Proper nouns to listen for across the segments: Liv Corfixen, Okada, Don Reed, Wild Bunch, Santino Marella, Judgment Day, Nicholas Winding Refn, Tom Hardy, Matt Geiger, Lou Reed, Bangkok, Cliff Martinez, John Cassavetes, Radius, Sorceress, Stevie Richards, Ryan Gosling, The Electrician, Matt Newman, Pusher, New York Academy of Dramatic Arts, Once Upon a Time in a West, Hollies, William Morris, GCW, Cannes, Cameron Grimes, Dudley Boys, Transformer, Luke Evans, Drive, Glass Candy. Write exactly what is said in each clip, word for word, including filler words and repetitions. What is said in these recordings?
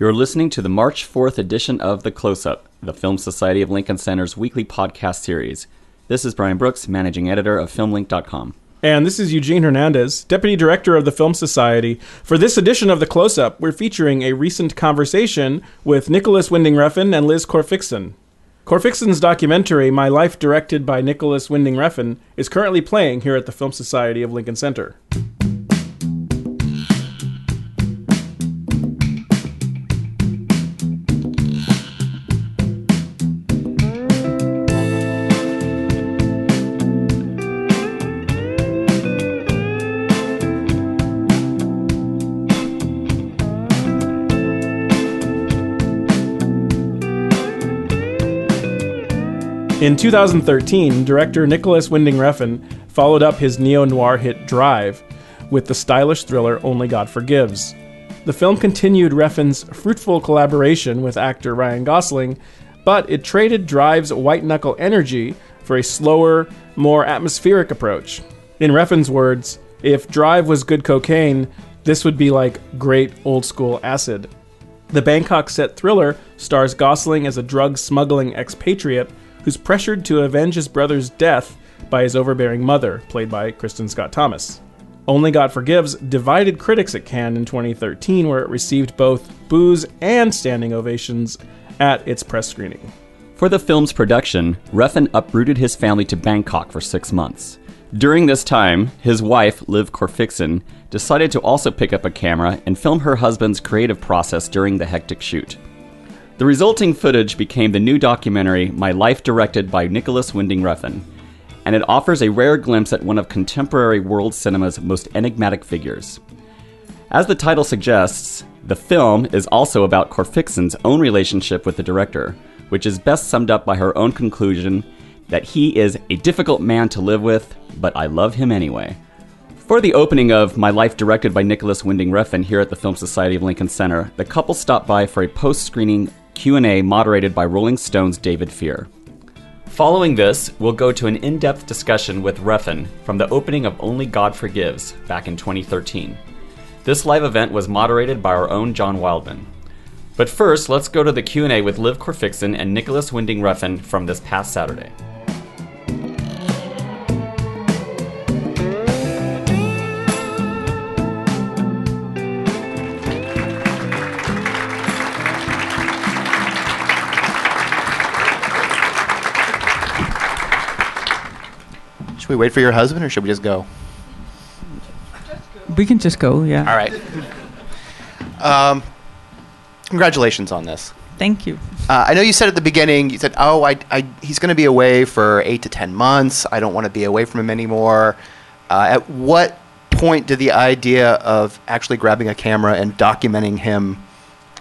You're listening to the March fourth edition of The Close-Up, the Film Society of Lincoln Center's weekly podcast series. This is Brian Brooks, managing editor of Film Link dot com. And this is Eugene Hernandez, deputy director of the Film Society. For this edition of The Close-Up, we're featuring a recent conversation with Nicholas Winding Refn and Liz Corfixen. Corfixen's documentary, My Life Directed by Nicholas Winding Refn, is currently playing here at the Film Society of Lincoln Center. In two thousand thirteen, director Nicholas Winding Refn followed up his neo-noir hit Drive with the stylish thriller Only God Forgives. The film continued Refn's fruitful collaboration with actor Ryan Gosling, but it traded Drive's white-knuckle energy for a slower, more atmospheric approach. In Refn's words, if Drive was good cocaine, this would be like great old-school acid. The Bangkok-set thriller stars Gosling as a drug-smuggling expatriate who's pressured to avenge his brother's death by his overbearing mother, played by Kristin Scott Thomas. Only God Forgives divided critics at Cannes in twenty thirteen, where it received both boos and standing ovations at its press screening. For the film's production, Refn uprooted his family to Bangkok for six months. During this time, his wife, Liv Corfixen, decided to also pick up a camera and film her husband's creative process during the hectic shoot. The resulting footage became the new documentary, My Life Directed by Nicholas Winding Refn, and it offers a rare glimpse at one of contemporary world cinema's most enigmatic figures. As the title suggests, the film is also about Corfixen's own relationship with the director, which is best summed up by her own conclusion that he is a difficult man to live with, but I love him anyway. For the opening of My Life Directed by Nicholas Winding Refn here at the Film Society of Lincoln Center, the couple stopped by for a post-screening Q and A moderated by Rolling Stone's David Fear. Following this, we'll go to an in-depth discussion with Refn from the opening of Only God Forgives back in twenty thirteen. This live event was moderated by our own John Wildman. But first, let's go to the Q and A with Liv Corfixen and Nicholas Winding Refn from this past Saturday. We wait for your husband, or should we just go? We can just go, yeah. All right. Um, congratulations on this. Thank you. Uh, I know you said at the beginning, you said, oh, I, I, he's going to be away for eight to ten months. I don't want to be away from him anymore. Uh, at what point did the idea of actually grabbing a camera and documenting him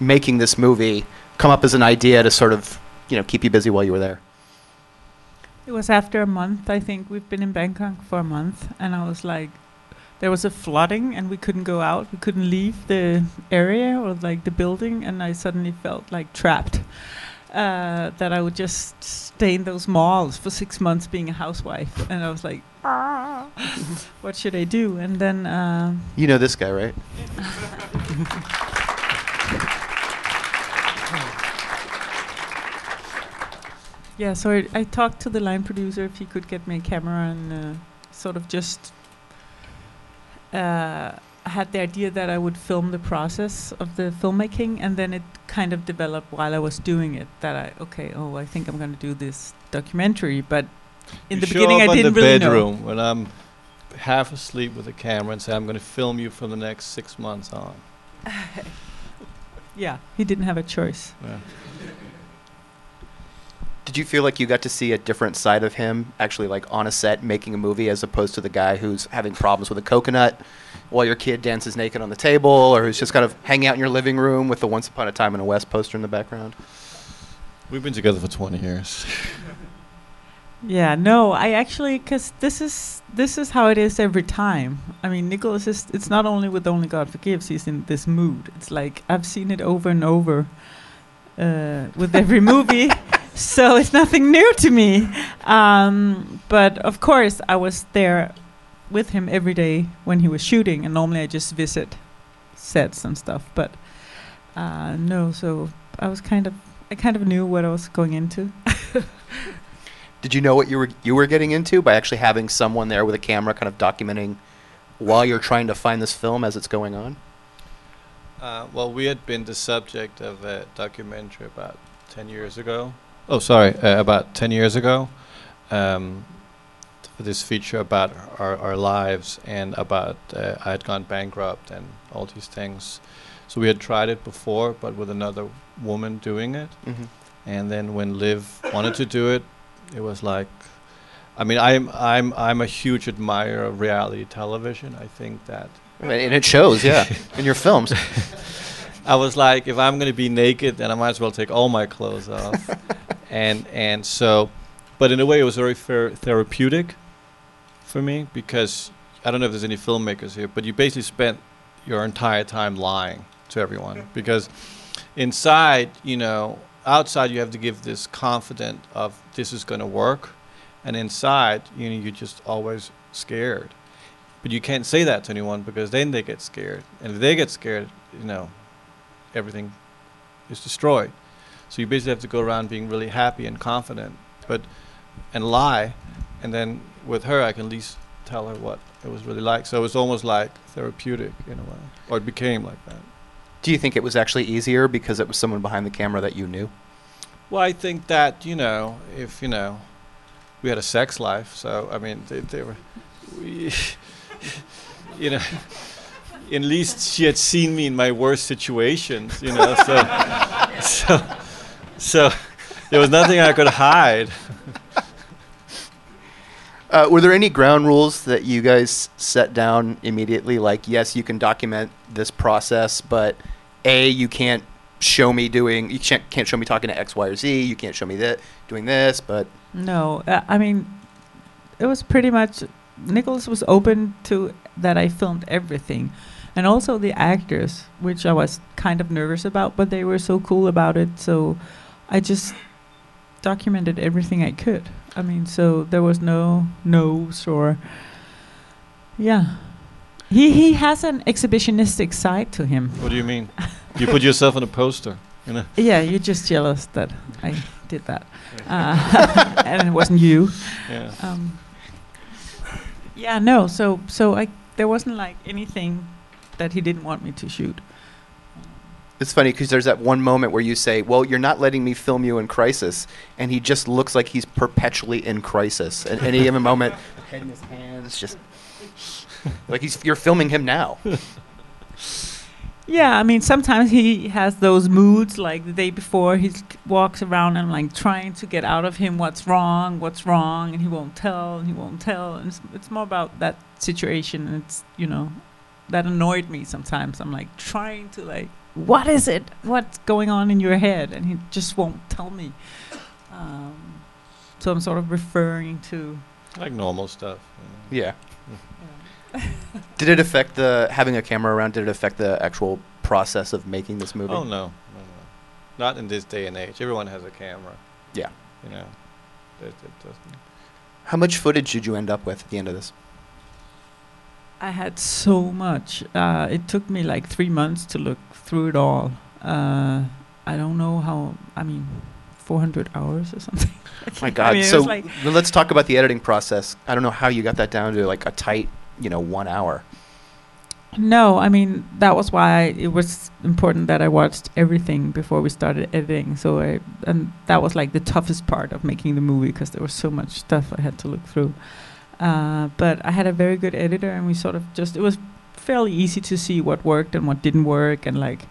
making this movie come up as an idea to sort of, you know, keep you busy while you were there? It was after a month, I think. We've been in Bangkok for a month, and I was like, there was a flooding, and we couldn't go out. We couldn't leave the area or like the building, and I suddenly felt like trapped, uh, that I would just stay in those malls for six months being a housewife. And I was like, ah, what should I do? And then... Um, you know this guy, right? Yeah, so I, I talked to the line producer if he could get me a camera, and uh, sort of just uh, had the idea that I would film the process of the filmmaking, and then it kind of developed while I was doing it that I, okay, oh, I think I'm going to do this documentary, but in you the beginning I didn't really know. You show up in the bedroom when I'm half asleep with a camera and say, I'm going to film you for the next six months on. Yeah, he didn't have a choice. Yeah. Did you feel like you got to see a different side of him actually like on a set making a movie as opposed to the guy who's having problems with a coconut while your kid dances naked on the table, or who's just kind of hanging out in your living room with the Once Upon a Time in a West poster in the background? We've been together for twenty years. Yeah, no, I actually, because this is, this is how it is every time. I mean, Nicholas is, it's not only with Only God Forgives, he's in this mood. It's like, I've seen it over and over uh, with every movie. So it's nothing new to me. Um, but of course, I was there with him every day when he was shooting. And normally I just visit sets and stuff. But Uh, no, so I was kind of, I kind of knew what I was going into. Did you know what you were you were getting into by actually having someone there with a camera kind of documenting while you're trying to find this film as it's going on? Uh, well, we had been the subject of a documentary about ten years ago. Oh, sorry, uh, about ten years ago. Um, this feature about our, our lives and about uh, I had gone bankrupt and all these things. So we had tried it before, but with another woman doing it. Mm-hmm. And then when Liv wanted to do it, it was like, I mean, I'm I'm I'm a huge admirer of reality television. I think that, and it shows, yeah, in your films. I was like, if I'm going to be naked, then I might as well take all my clothes off. and and so, but in a way, it was very ther therapeutic for me, because I don't know if there's any filmmakers here, but you basically spent your entire time lying to everyone, because inside, you know. Outside, you have to give this confident of this is going to work, and inside, you know, you're just always scared. But you can't say that to anyone, because then they get scared, and if they get scared, you know, everything is destroyed. So you basically have to go around being really happy and confident, but and lie, and then with her, I can at least tell her what it was really like. So it was almost like therapeutic in a way, or it became like that. Do you think it was actually easier because it was someone behind the camera that you knew? Well, I think that, you know, if, you know, we had a sex life, so, I mean, they, they were, we, you know, at least she had seen me in my worst situations, you know, so, so, so there was nothing I could hide. Uh, were there any ground rules that you guys set down immediately? Like, yes, you can document this process, but A, you can't show me doing, you can't, can't show me talking to X, Y, or Z. You can't show me that doing this, but. No, uh, I mean, it was pretty much, Nicholas was open to that I filmed everything. And also the actors, which I was kind of nervous about, but they were so cool about it. So I just documented everything I could. I mean, so there was no no's or, yeah. He he has an exhibitionistic side to him. What do you mean? You put yourself on a poster, you know? Yeah, you're just jealous that I did that. Uh, and it wasn't you. Yeah. Um, yeah, no, so so I there wasn't like anything that he didn't want me to shoot. It's funny because there's that one moment where you say, well, you're not letting me film you in crisis. And he just looks like he's perpetually in crisis. At any given moment, head in his hands, just like he's, you're filming him now. Yeah, I mean, sometimes he has those moods, like the day before he walks around and like trying to get out of him what's wrong, what's wrong. And he won't tell, and he won't tell. And it's, it's more about that situation. And it's, you know, that annoyed me sometimes. I'm like trying to like, what is it? What's going on in your head? And he just won't tell me. Um, so I'm sort of referring to... Like normal stuff. You know. Yeah. Yeah. Did it affect the... Having a camera around, did it affect the actual process of making this movie? Oh, no. No, no. Not in this day and age. Everyone has a camera. Yeah. You know. It, it doesn't. How much footage did you end up with at the end of this? I had so much. Uh, it took me like three months to look through it all. Uh, I don't know how, I mean, four hundred hours or something. Oh my God. I mean, so like let's talk about the editing process. I don't know how you got that down to like a tight, you know, one hour. No, I mean, that was why it was important that I watched everything before we started editing. So I, and that was like the toughest part of making the movie, because there was so much stuff I had to look through. Uh, but I had a very good editor, and we sort of just, it was fairly easy to see what worked and what didn't work. And like,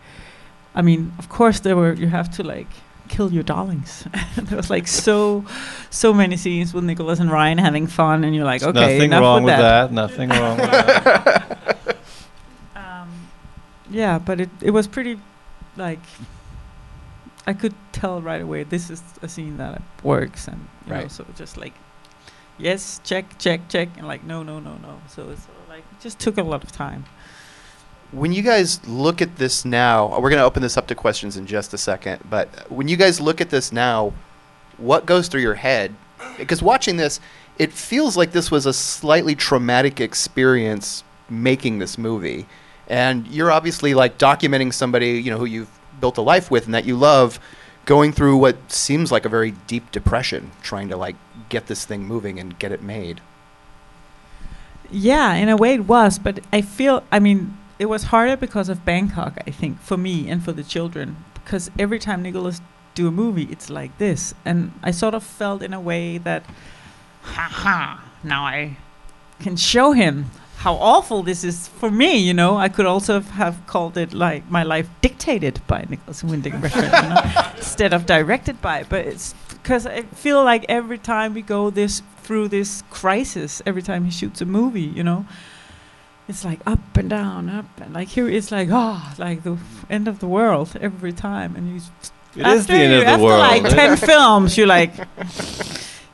I mean, of course there were, you have to like kill your darlings. There was like so, so many scenes with Nicholas and Ryan having fun, and you're like, it's okay, nothing wrong with, with that. that. Nothing wrong with that. Um, yeah, but it, it was pretty like, I could tell right away, this is a scene that works. And you right. know, so just like, yes, check, check, check, and like, no, no, no, no. So it's sort of like, it just took a lot of time. When you guys look at this now, we're going to open this up to questions in just a second, but when you guys look at this now, what goes through your head? Because watching this, it feels like this was a slightly traumatic experience making this movie. And you're obviously like documenting somebody, you know, who you've built a life with and that you love, going through what seems like a very deep depression, trying to like get this thing moving and get it made. Yeah, in a way it was, but I feel, I mean, it was harder because of Bangkok, I think, for me and for the children, because every time Nicholas do a movie, it's like this. And I sort of felt in a way that, ha ha, now I can show him how awful this is for me, you know. I could also have called it like my life dictated by Nicholas Winding Refn, you know, instead of directed by. But it's because I feel like every time we go this through this crisis, every time he shoots a movie, you know, it's like up and down, up and like here it's like ah, oh, like the f- end of the world every time. And you, it after is the end you, of the after world. Like ten films, you're like,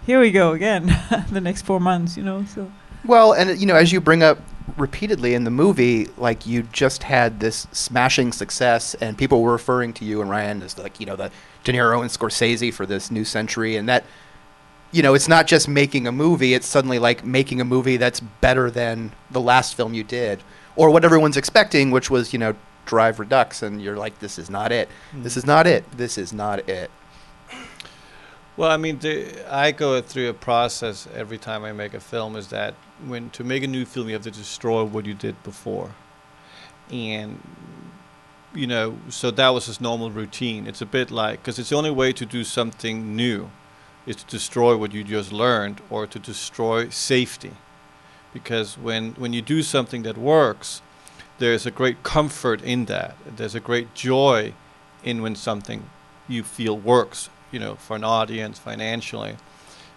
here we go again, the next four months, you know. So. Well, and, you know, as you bring up repeatedly in the movie, like, you just had this smashing success, and people were referring to you and Ryan as, like, you know, the De Niro and Scorsese for this new century, and that, you know, it's not just making a movie, it's suddenly, like, making a movie that's better than the last film you did, or what everyone's expecting, which was, you know, Drive or Ducks, and you're like, this is not it. Mm. This is not it. This is not it. Well, I mean, the, I go through a process every time I make a film is that when to make a new film, you have to destroy what you did before. And, you know, so that was his normal routine. It's a bit like, because it's the only way to do something new is to destroy what you just learned or to destroy safety. Because when, when you do something that works, there's a great comfort in that. There's a great joy in when something you feel works, you know, for an audience financially.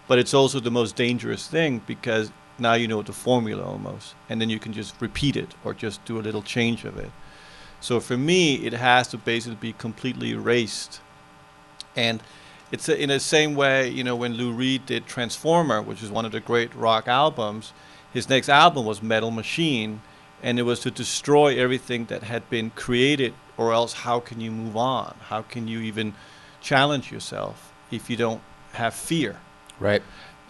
But it's also the most dangerous thing because now you know the formula almost, and then you can just repeat it or just do a little change of it. So for me, it has to basically be completely erased. And it's a, in the same way, you know, when Lou Reed did Transformer, which is one of the great rock albums, his next album was Metal Machine, and it was to destroy everything that had been created, or else how can you move on? How can you even challenge yourself if you don't have fear, right?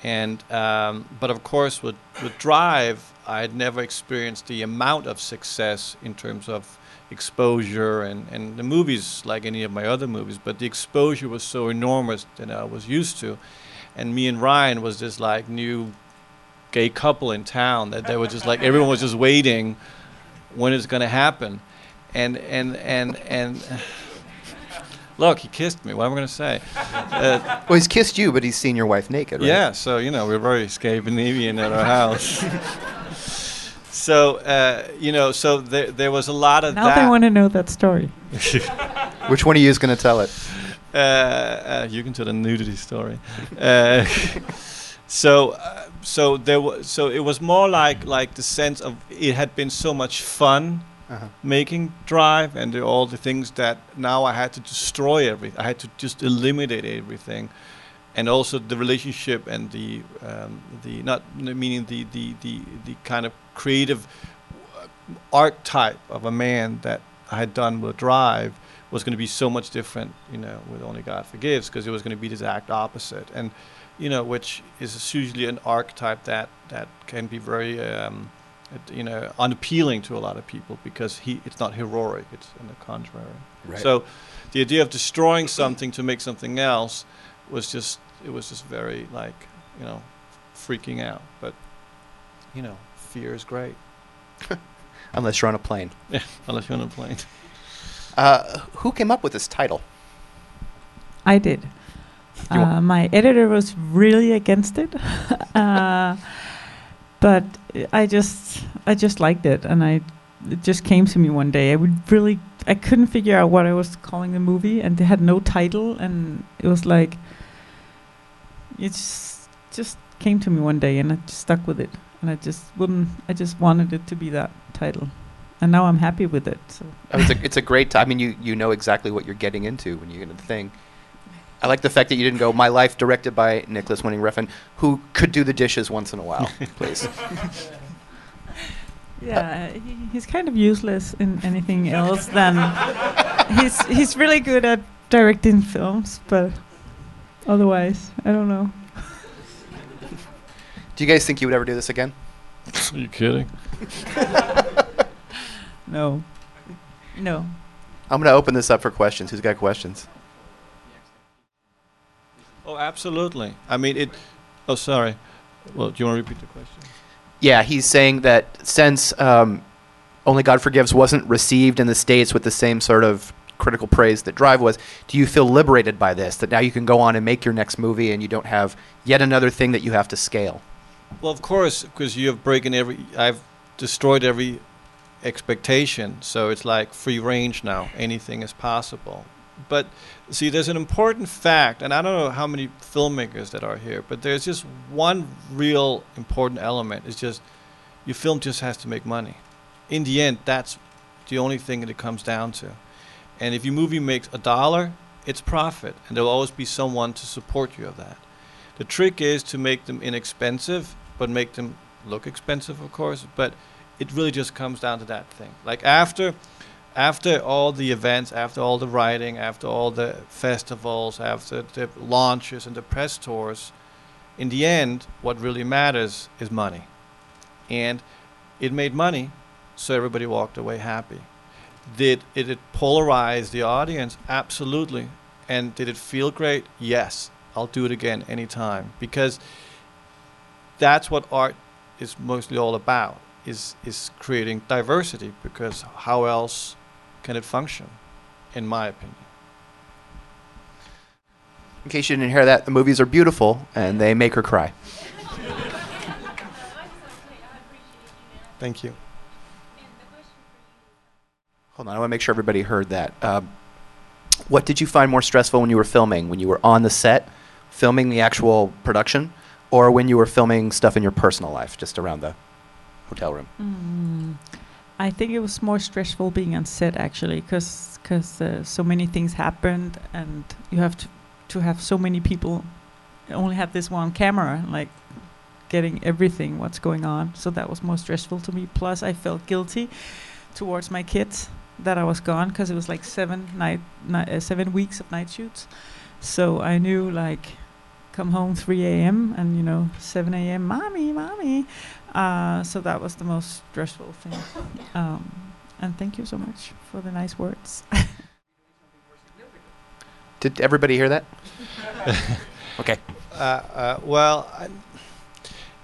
And um, but of course with, with Drive, I had never experienced the amount of success in terms of exposure and, and the movies like any of my other movies, but the exposure was so enormous than I was used to, and me and Ryan was this like new gay couple in town that they were just like everyone was just waiting when it's gonna happen, and and and and. Look, he kissed me. What am I going to say? Uh, well, he's kissed you, but he's seen your wife naked, right? Yeah, so, you know, we're very Scandinavian at our house. So, uh, you know, so there, there was a lot of now that. Now they want to know that story. Which one of you is going to tell it? Uh, uh, you can tell the nudity story. Uh, so uh, so there was, so it was more like, like the sense of it had been so much fun. Uh-huh. Making Drive and the, all the things that now I had to destroy everything. I had to just eliminate everything, and also the relationship and the um, the not meaning the, the, the, the kind of creative archetype of a man that I had done with Drive was going to be so much different, you know, with Only God Forgives, because it was going to be this act opposite, and you know, which is usually an archetype that that can be very. Um, It, you know, unappealing to a lot of people because he it's not heroic, it's on the contrary. Right. So the idea of destroying something to make something else was just, it was just very like, you know, freaking out. But, you know, fear is great. Unless you're on a plane. Yeah, unless you're on a plane. Uh, who came up with this title? I did. Uh, my editor was really against it. uh, But I just, I just liked it, and I, it just came to me one day. I would really, I couldn't figure out what I was calling the movie, and they had no title, and it was like, it just, just came to me one day, and I just stuck with it, and I just wouldn't, I just wanted it to be that title, and now I'm happy with it. So. Oh, it's a, it's a great time. I mean, you, you know exactly what you're getting into when you get into the thing. I like the fact that you didn't go, my life directed by Nicholas Winding Refn, who could do the dishes once in a while, please. Yeah, uh, he, he's kind of useless in anything else than... he's he's really good at directing films, but otherwise, I don't know. Do you guys think you would ever do this again? Are you kidding? No. No. I'm going to open this up for questions. Who's got questions? Oh, absolutely. I mean, it. Oh, sorry. Well, do you want to repeat the question? Yeah, he's saying that since um, Only God Forgives wasn't received in the States with the same sort of critical praise that Drive was, do you feel liberated by this, that now you can go on and make your next movie and you don't have yet another thing that you have to scale? Well, of course, because you have broken every... I've destroyed every expectation, so it's like free range now. Anything is possible. But see, there's an important fact, and I don't know how many filmmakers that are here, but there's just one real important element. It's just your film just has to make money. In the end, that's the only thing that it comes down to. And if your movie makes a dollar, it's profit, and there will always be someone to support you of that. The trick is to make them inexpensive, but make them look expensive, of course, but it really just comes down to that thing. Like after... After all the events, after all the writing, after all the festivals, after the launches and the press tours, in the end, what really matters is money. And it made money, so everybody walked away happy. Did it, it polarize the audience? Absolutely. And did it feel great? Yes. I'll do it again anytime. Because that's what art is mostly all about, is, is creating diversity, because how else can it function, in my opinion? In case you didn't hear that, the movies are beautiful, and they make her cry. Thank you. Hold on, I want to make sure everybody heard that. Um, what did you find more stressful when you were filming? When you were on the set, filming the actual production, or when you were filming stuff in your personal life, just around the hotel room? Mm. I think it was more stressful being on set, actually, because because uh, so many things happened, and you have to, to have so many people. You only have this one camera, like getting everything, what's going on. So that was more stressful to me. Plus, I felt guilty towards my kids that I was gone, because it was like seven night, ni uh, seven weeks of night shoots. So I knew, like, come home three A M and, you know, seven A M mommy, mommy. Uh, so that was the most stressful thing. Um, and thank you so much for the nice words. Did everybody hear that? Okay. Uh, uh, well, I,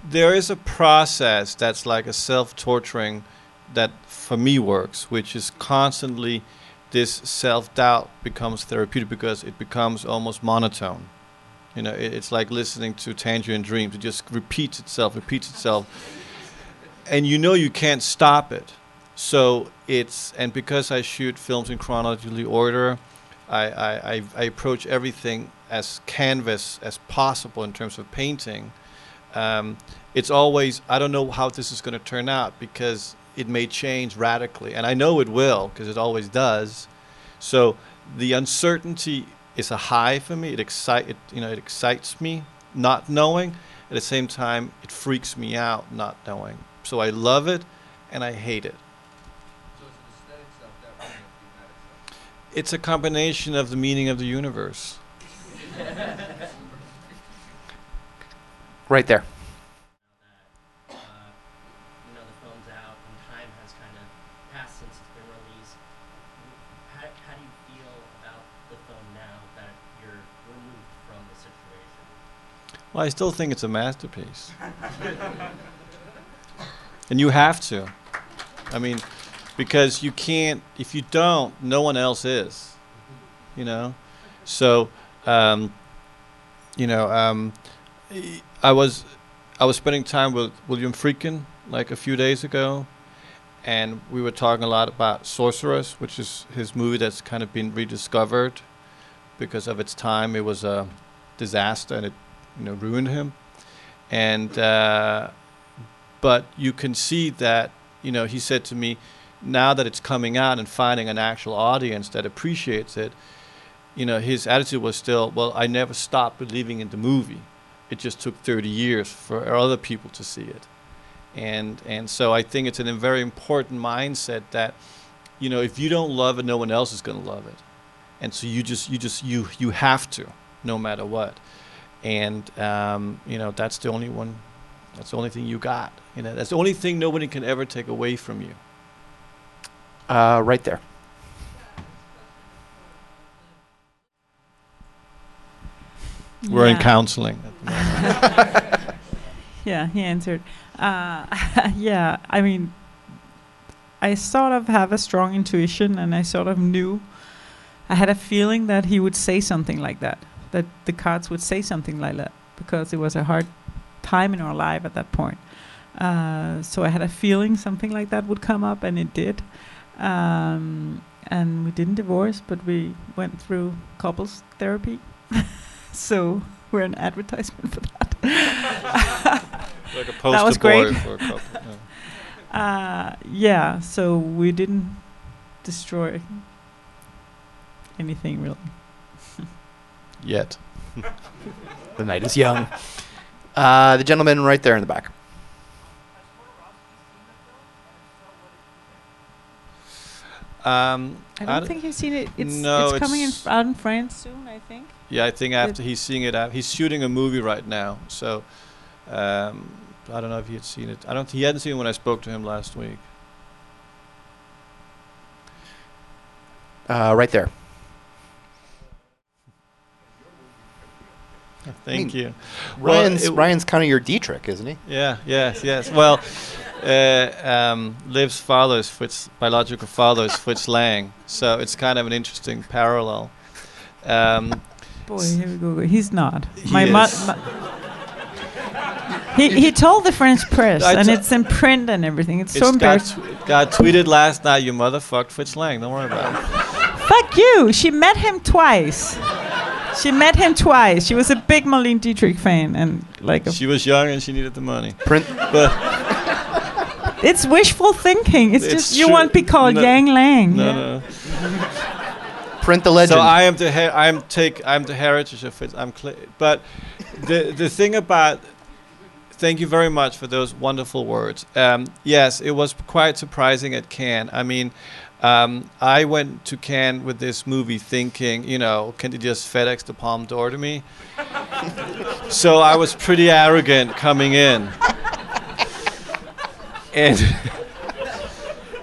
there is a process that's like a self-torturing that for me works, which is constantly this self-doubt becomes therapeutic, because it becomes almost monotone. You know, it, it's like listening to Tangerine Dream. It just repeats itself, repeats itself. And you know you can't stop it. So it's, and because I shoot films in chronological order, I, I, I, I approach everything as canvas as possible in terms of painting. Um, it's always, I don't know how this is going to turn out, because it may change radically. And I know it will, because it always does. So the uncertainty is a high for me. It excite, it, you know, it excites me not knowing. At the same time, it freaks me out not knowing. So I love it, and I hate it. So it's an aesthetic self-doubt. It's a combination of the meaning of the universe. Right there. Well, I still think it's a masterpiece. And you have to. I mean, because you can't, if you don't, no one else is, you know? So, um, you know, um, I was I was spending time with William Friedkin like a few days ago, and we were talking a lot about Sorceress, which is his movie that's kind of been rediscovered because of its time. It was a disaster, and it you know, ruined him. And, uh, but you can see that, you know, he said to me, now that it's coming out and finding an actual audience that appreciates it, you know, his attitude was still, well, I never stopped believing in the movie. It just took thirty years for other people to see it. And, and so I think it's a very important mindset that, you know, if you don't love it, no one else is going to love it. And so you just, you just, you, you have to, no matter what. And, um, you know, that's the only one, that's the only thing you got. You know, that's the only thing nobody can ever take away from you. Uh, right there. We're yeah. in counseling at the moment. Yeah, he answered. Uh, yeah, I mean, I sort of have a strong intuition, and I sort of knew. I had a feeling that he would say something like that, that the cards would say something like that, because it was a hard time in our life at that point. Uh, so I had a feeling something like that would come up, and it did. Um, and we didn't divorce, but we went through couples therapy. So we're an advertisement for that. Like a poster that was boy great. For a couple. Yeah. Uh, yeah, so we didn't destroy anything really. Yet. The night is young. Uh, the gentleman right there in the back. Um, I don't I think he's seen it. It's, no, it's coming it's in, out in France soon, I think. Yeah, I think after it he's seeing it, out, he's shooting a movie right now. So um, I don't know if he had seen it. I don't. He hadn't seen it when I spoke to him last week. Uh, right there. Thank I mean, you. Ryan's well, Ryan's kind of your Dietrich, isn't he? Yeah. Yes. Yes. Well, uh, um, Liv's father is Fritz, biological father is Fritz Lang, so it's kind of an interesting parallel. Um, Boy, here we go. He's not. He my mother. He he told the French press, t- and it's in print and everything. It's, it's so embarrassing. Got, tw- got tweeted last night. Your mother fucked Fritz Lang. Don't worry about it. Fuck you. She met him twice. She met him twice. She was a big Marlene Dietrich fan, and like a she was young and she needed the money. Print, but it's wishful thinking. It's, it's just you won't be called no, Yang Lang. No, yeah. no. Print the legend. So I am the he- I'm take I'm the heritage of it. I'm cl- but the the thing about thank you very much for those wonderful words. Um, yes, it was quite surprising at Cannes. I mean. Um, I went to Cannes with this movie thinking, you know, can they just FedEx the Palme d'Or to me? So I was pretty arrogant coming in. And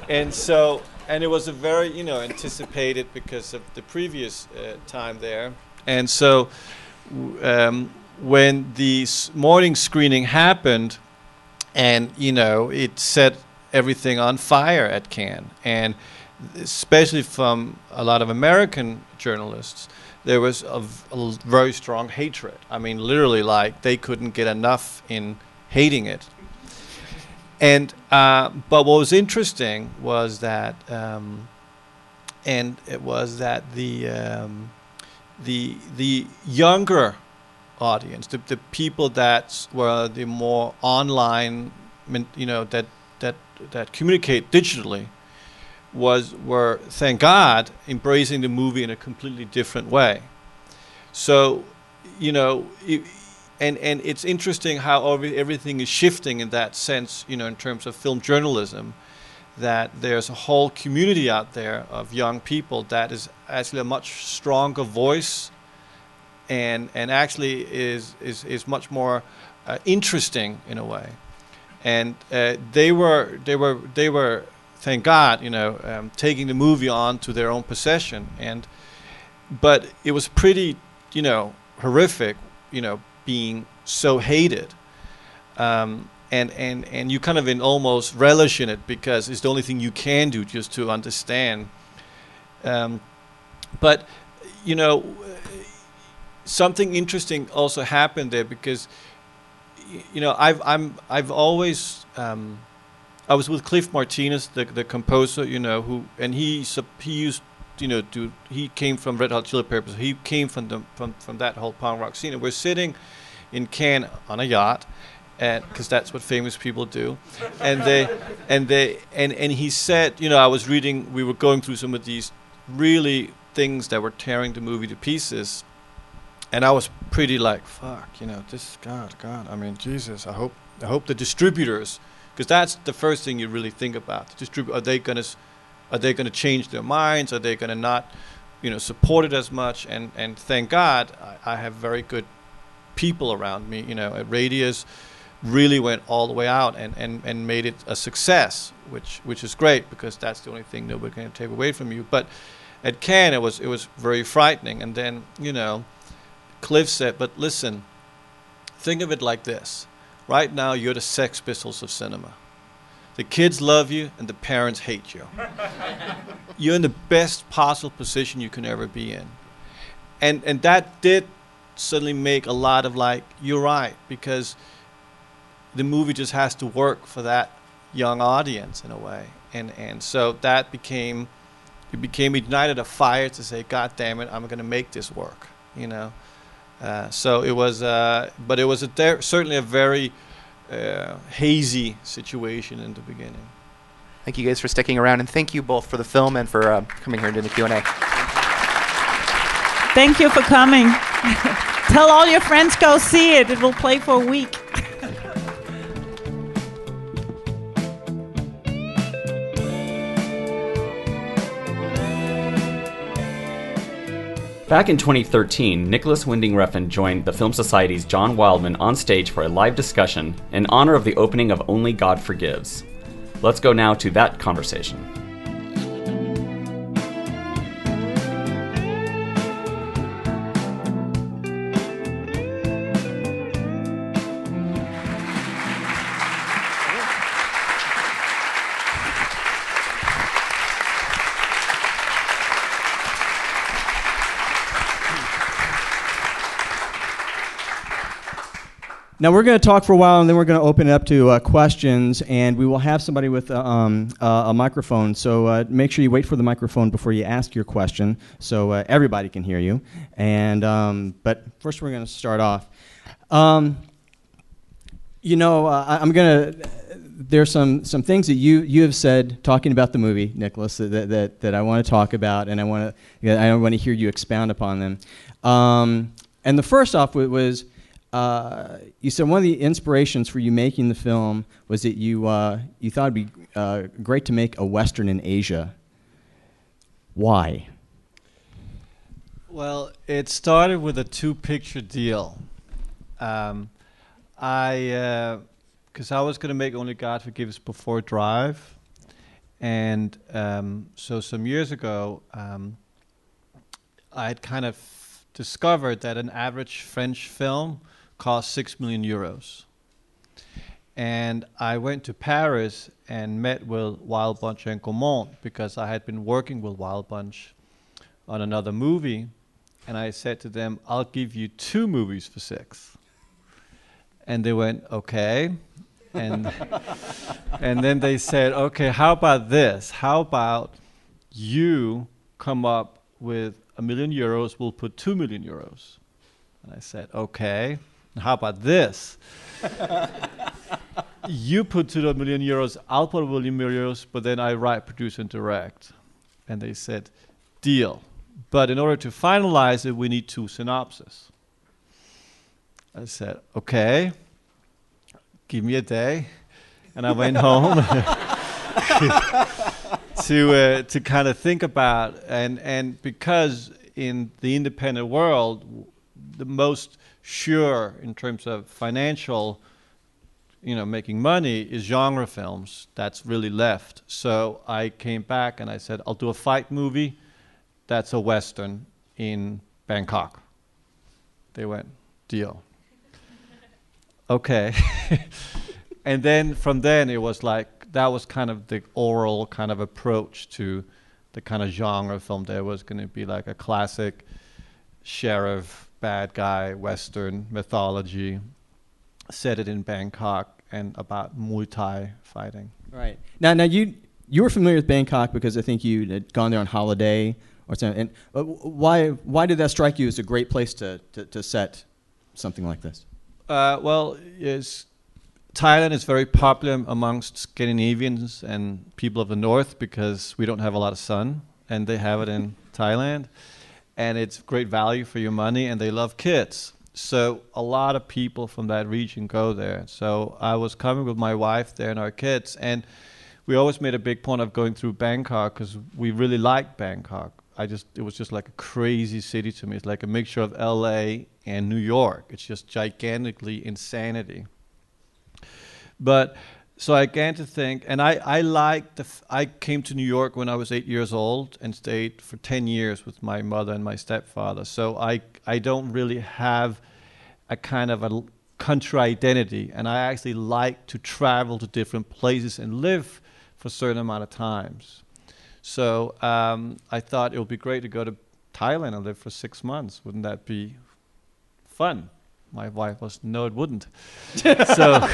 and so, and it was a very, you know, anticipated because of the previous uh, time there. And so um, when the morning screening happened and, you know, it set everything on fire at Cannes. And especially from a lot of American journalists, there was a, a very strong hatred. I mean, literally, like, they couldn't get enough in hating it. And uh, but what was interesting was that, um, and it was that the um, the the younger audience, the, the people that were the more online, you know, that that that communicate digitally. Was were thank God embracing the movie in a completely different way. So, you know, it, and and it's interesting how everything is shifting in that sense. You know, in terms of film journalism, that there's a whole community out there of young people that is actually a much stronger voice, and and actually is is is much more uh, interesting in a way. And uh, they were they were they were. Thank God, you know, um, taking the movie on to their own possession, and but it was pretty, you know, horrific, you know, being so hated, um, and and and you kind of in almost relish in it because it's the only thing you can do just to understand. Um, but you know, something interesting also happened there because, you know, I've I'm I've always. Um, I was with Cliff Martinez, the the composer, you know, who and he he used, you know, to he came from Red Hot Chili Peppers. He came from the from, from that whole punk rock scene. And we're sitting in Cannes on a yacht, and because that's what famous people do, and they and they and and he said, you know, I was reading. We were going through some of these really things that were tearing the movie to pieces, and I was pretty like, fuck, you know, this God, God. I mean, Jesus. I hope I hope the distributors. Because that's the first thing you really think about. Distrib- are they gonna, are they gonna change their minds? Are they gonna not, you know, support it as much? And and thank God, I, I have very good people around me. You know, Radius really went all the way out and, and, and made it a success, which which is great because that's the only thing nobody can take away from you. But at Cannes, it was it was very frightening. And then you know, Cliff said, but listen, think of it like this. Right now, you're the Sex Pistols of cinema. The kids love you, and the parents hate you. You're in the best possible position you can ever be in. And and that did suddenly make a lot of, like, you're right, because the movie just has to work for that young audience in a way. And and so that became, it became ignited a fire to say, God damn it, I'm going to make this work, you know. Uh, so it was, uh, but it was a certainly a very uh, hazy situation in the beginning. Thank you guys for sticking around, and thank you both for the film and for uh, coming here and doing the Q and A. Thank you for coming. Tell all your friends go see it. It will play for a week. Back in twenty thirteen, Nicholas Winding Refn joined the Film Society's John Wildman on stage for a live discussion in honor of the opening of Only God Forgives. Let's go now to that conversation. Now we're going to talk for a while, and then we're going to open it up to uh, questions, and we will have somebody with uh, um, uh, a microphone. So uh, make sure you wait for the microphone before you ask your question, so uh, everybody can hear you. And um, but first, we're going to start off. Um, you know, uh, I, I'm going to. There's some some things that you you have said talking about the movie, Nicholas, that that, that I want to talk about, and I want to I want to hear you expound upon them. Um, and the first off was. Uh, you said one of the inspirations for you making the film was that you uh, you thought it'd be uh, great to make a Western in Asia. Why? Well, it started with a two-picture deal. Um, I, because uh, I was going to make Only God Forgives before Drive, and um, so some years ago, um, I had kind of discovered that an average French film cost six million euros. And I went to Paris and met with Wild Bunch and Gaumont because I had been working with Wild Bunch on another movie. And I said to them, I'll give you two movies for six. And they went, okay. And, and then they said, okay, how about this? How about you come up with a million euros, we'll put two million euros. And I said, okay. How about this? You put two million euros, I'll put a million euros, but then I write, produce, and direct. And they said, deal. But in order to finalize it, we need two synopses. I said, okay, give me a day. And I went home to uh, to kind of think about, and, and because in the independent world, the most sure in terms of financial, you know, making money is genre films. That's really left. So I came back and I said, I'll do a fight movie. That's a Western in Bangkok. They went, deal. Okay. And then from then it was like, that was kind of the oral kind of approach to the kind of genre film. There was going to be like a classic sheriff, bad guy, Western mythology, set it in Bangkok and about Muay Thai fighting. Right. Now, now you you were familiar with Bangkok because I think you had gone there on holiday or something. And why why did that strike you as a great place to to, to set something like this? Uh, well, it's, Thailand is very popular amongst Scandinavians and people of the north because we don't have a lot of sun, and they have it in Thailand. And it's great value for your money, and they love kids. So a lot of people from that region go there. So I was coming with my wife there and our kids, and we always made a big point of going through Bangkok because we really liked Bangkok. I just, it was just like a crazy city to me. It's like a mixture of L A and New York. It's just gigantically insanity. But So I began to think, and I, I liked, the f I came to New York when I was eight years old and stayed for ten years with my mother and my stepfather. So I, I don't really have a kind of a country identity. And I actually like to travel to different places and live for a certain amount of times. So um, I thought it would be great to go to Thailand and live for six months. Wouldn't that be fun? My wife was, no, it wouldn't. So.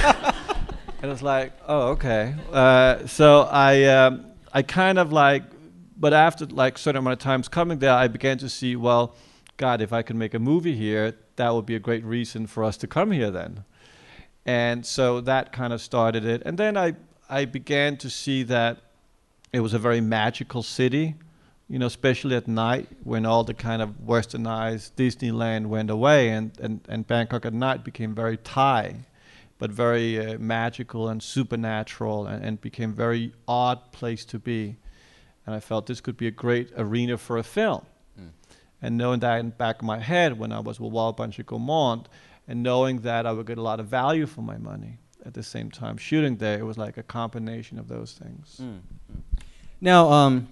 And it's like, oh, okay. Uh, so I, um, I kind of like, but after like a certain amount of times coming there, I began to see, well, God, if I could make a movie here, that would be a great reason for us to come here then. And so that kind of started it. And then I, I began to see that it was a very magical city, you know, especially at night when all the kind of westernized Disneyland went away, and, and, and Bangkok at night became very Thai, but very uh, magical and supernatural, and, and became very odd place to be. And I felt this could be a great arena for a film. Mm. And knowing that in the back of my head when I was with Wild Bunch of Gourmand, and knowing that I would get a lot of value for my money at the same time shooting there, it was like a combination of those things. Mm. Mm. Now, um,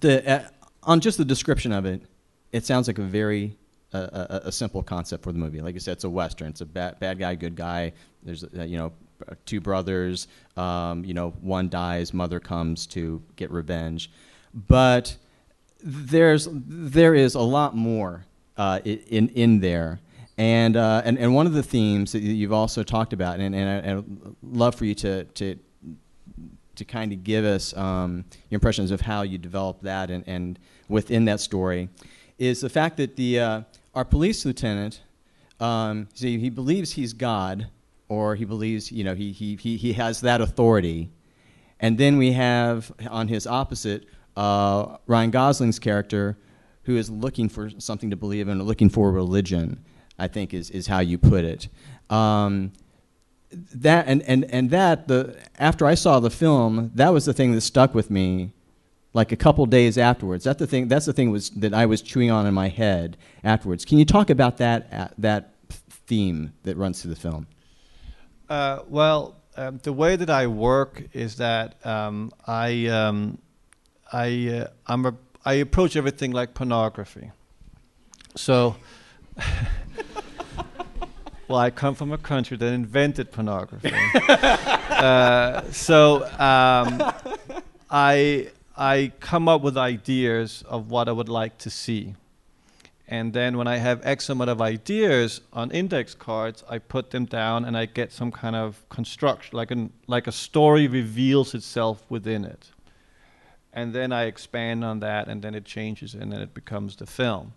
the, uh, on just the description of it, it sounds like a very A, a, a simple concept for the movie. Like you said, it's a Western. It's a bad, bad guy, good guy. There's, uh, you know, two brothers. Um, you know, one dies, mother comes to get revenge. But there's there is a lot more uh, in in there. And, uh, and and one of the themes that you've also talked about, and and, I, and I'd love for you to to to kind of give us um, your impressions of how you developed that, and and within that story, is the fact that the uh, our police lieutenant, um, see, he believes he's God, or he believes, you know, he, he, he, he has that authority. And then we have on his opposite, uh, Ryan Gosling's character, who is looking for something to believe in, looking for religion, I think is, is how you put it. Um, that, and, and, and that, the, after I saw the film, that was the thing that stuck with me. Like a couple days afterwards, that's the thing. That's the thing was that I was chewing on in my head afterwards. Can you talk about that uh, that theme that runs through the film? Uh, well, um, the way that I work is that um, I um, I uh, I'm a, I approach everything like pornography. So, well, I come from a country that invented pornography. uh, so um, I. I come up with ideas of what I would like to see. And then when I have X amount of ideas on index cards, I put them down and I get some kind of construction, like, an, like a story reveals itself within it. And then I expand on that, and then it changes, and then it becomes the film.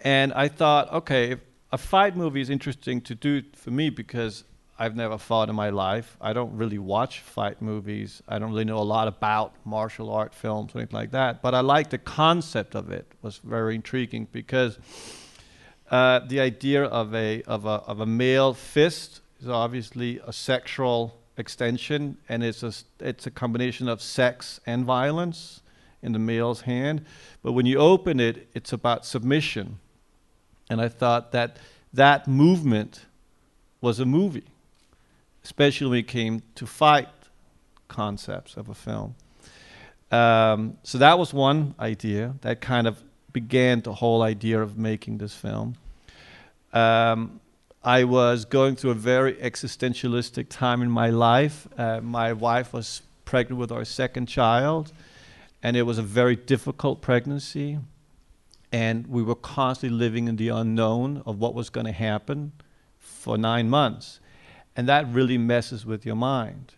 And I thought, okay, if a fight movie is interesting to do for me because I've never fought in my life. I don't really watch fight movies. I don't really know a lot about martial art films or anything like that. But I like the concept of it. It was very intriguing because uh, the idea of a, of, a, of a male fist is obviously a sexual extension, and it's a, it's a combination of sex and violence in the male's hand. But when you open it, it's about submission. And I thought that that movement was a movie, especially when it came to fight concepts of a film. Um, so that was one idea that kind of began the whole idea of making this film. Um, I was going through a very existentialistic time in my life. Uh, my wife was pregnant with our second child, and it was a very difficult pregnancy. And we were constantly living in the unknown of what was going to happen for nine months. And that really messes with your mind.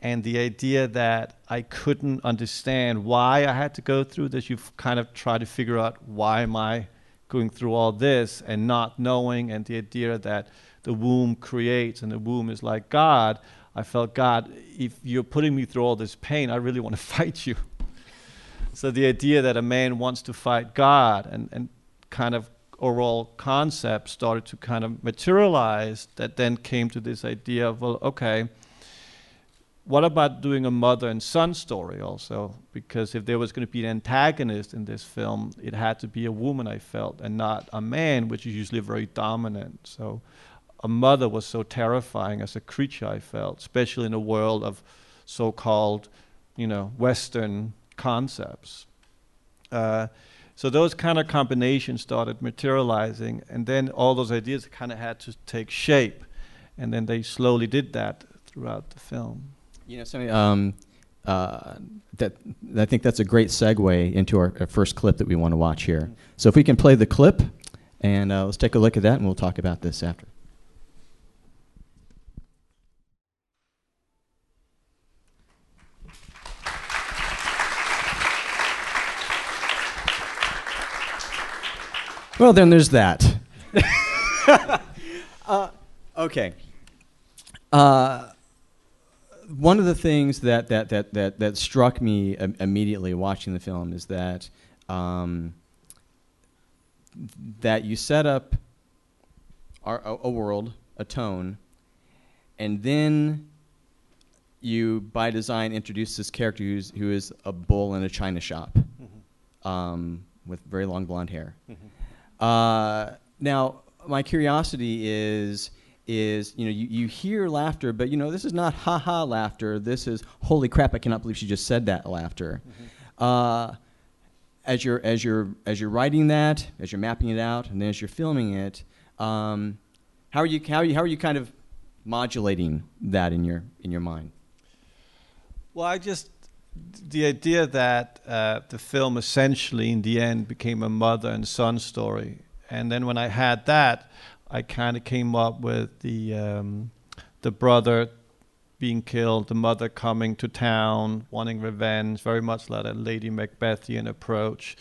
And the idea that I couldn't understand why I had to go through this, you've kind of tried to figure out why am I going through all this and not knowing, and the idea that the womb creates and the womb is like God. I felt, God, if you're putting me through all this pain, I really want to fight you. So the idea that a man wants to fight God, and, and kind of oral concept started to kind of materialize, that then came to this idea of, well, okay, what about doing a mother and son story also? Because if there was going to be an antagonist in this film, it had to be a woman, I felt, and not a man, which is usually very dominant. So a mother was so terrifying as a creature, I felt, especially in a world of so-called, you know, Western concepts. Uh, so those kind of combinations started materializing, and then all those ideas kind of had to take shape, and then they slowly did that throughout the film. You know, something, um, uh, that, I think that's a great segue into our, our first clip that we want to watch here. So if we can play the clip, and uh, let's take a look at that, and we'll talk about this after. Well, then there's that. uh, okay. Uh, one of the things that that that that, that struck me um, immediately watching the film is that um, that you set up our, a, a world, a tone, and then you, by design, introduce this character who's, who is a bull in a china shop, mm-hmm. um, with very long blonde hair. Mm-hmm. Uh, now, my curiosity is, is you know, you, you hear laughter, but you know, this is not ha-ha laughter. This is, holy crap, I cannot believe she just said that laughter. Mm-hmm. uh, as, you're, as, you're, as you're writing that, as you're mapping it out, and then as you're filming it, um, how, are you, how, are you, how are you kind of modulating that in your, in your mind? Well, I just... the idea that uh, the film essentially in the end became a mother and son story, and then when I had that, I kind of came up with the um, the brother being killed, the mother coming to town, wanting revenge, very much like a Lady Macbethian approach,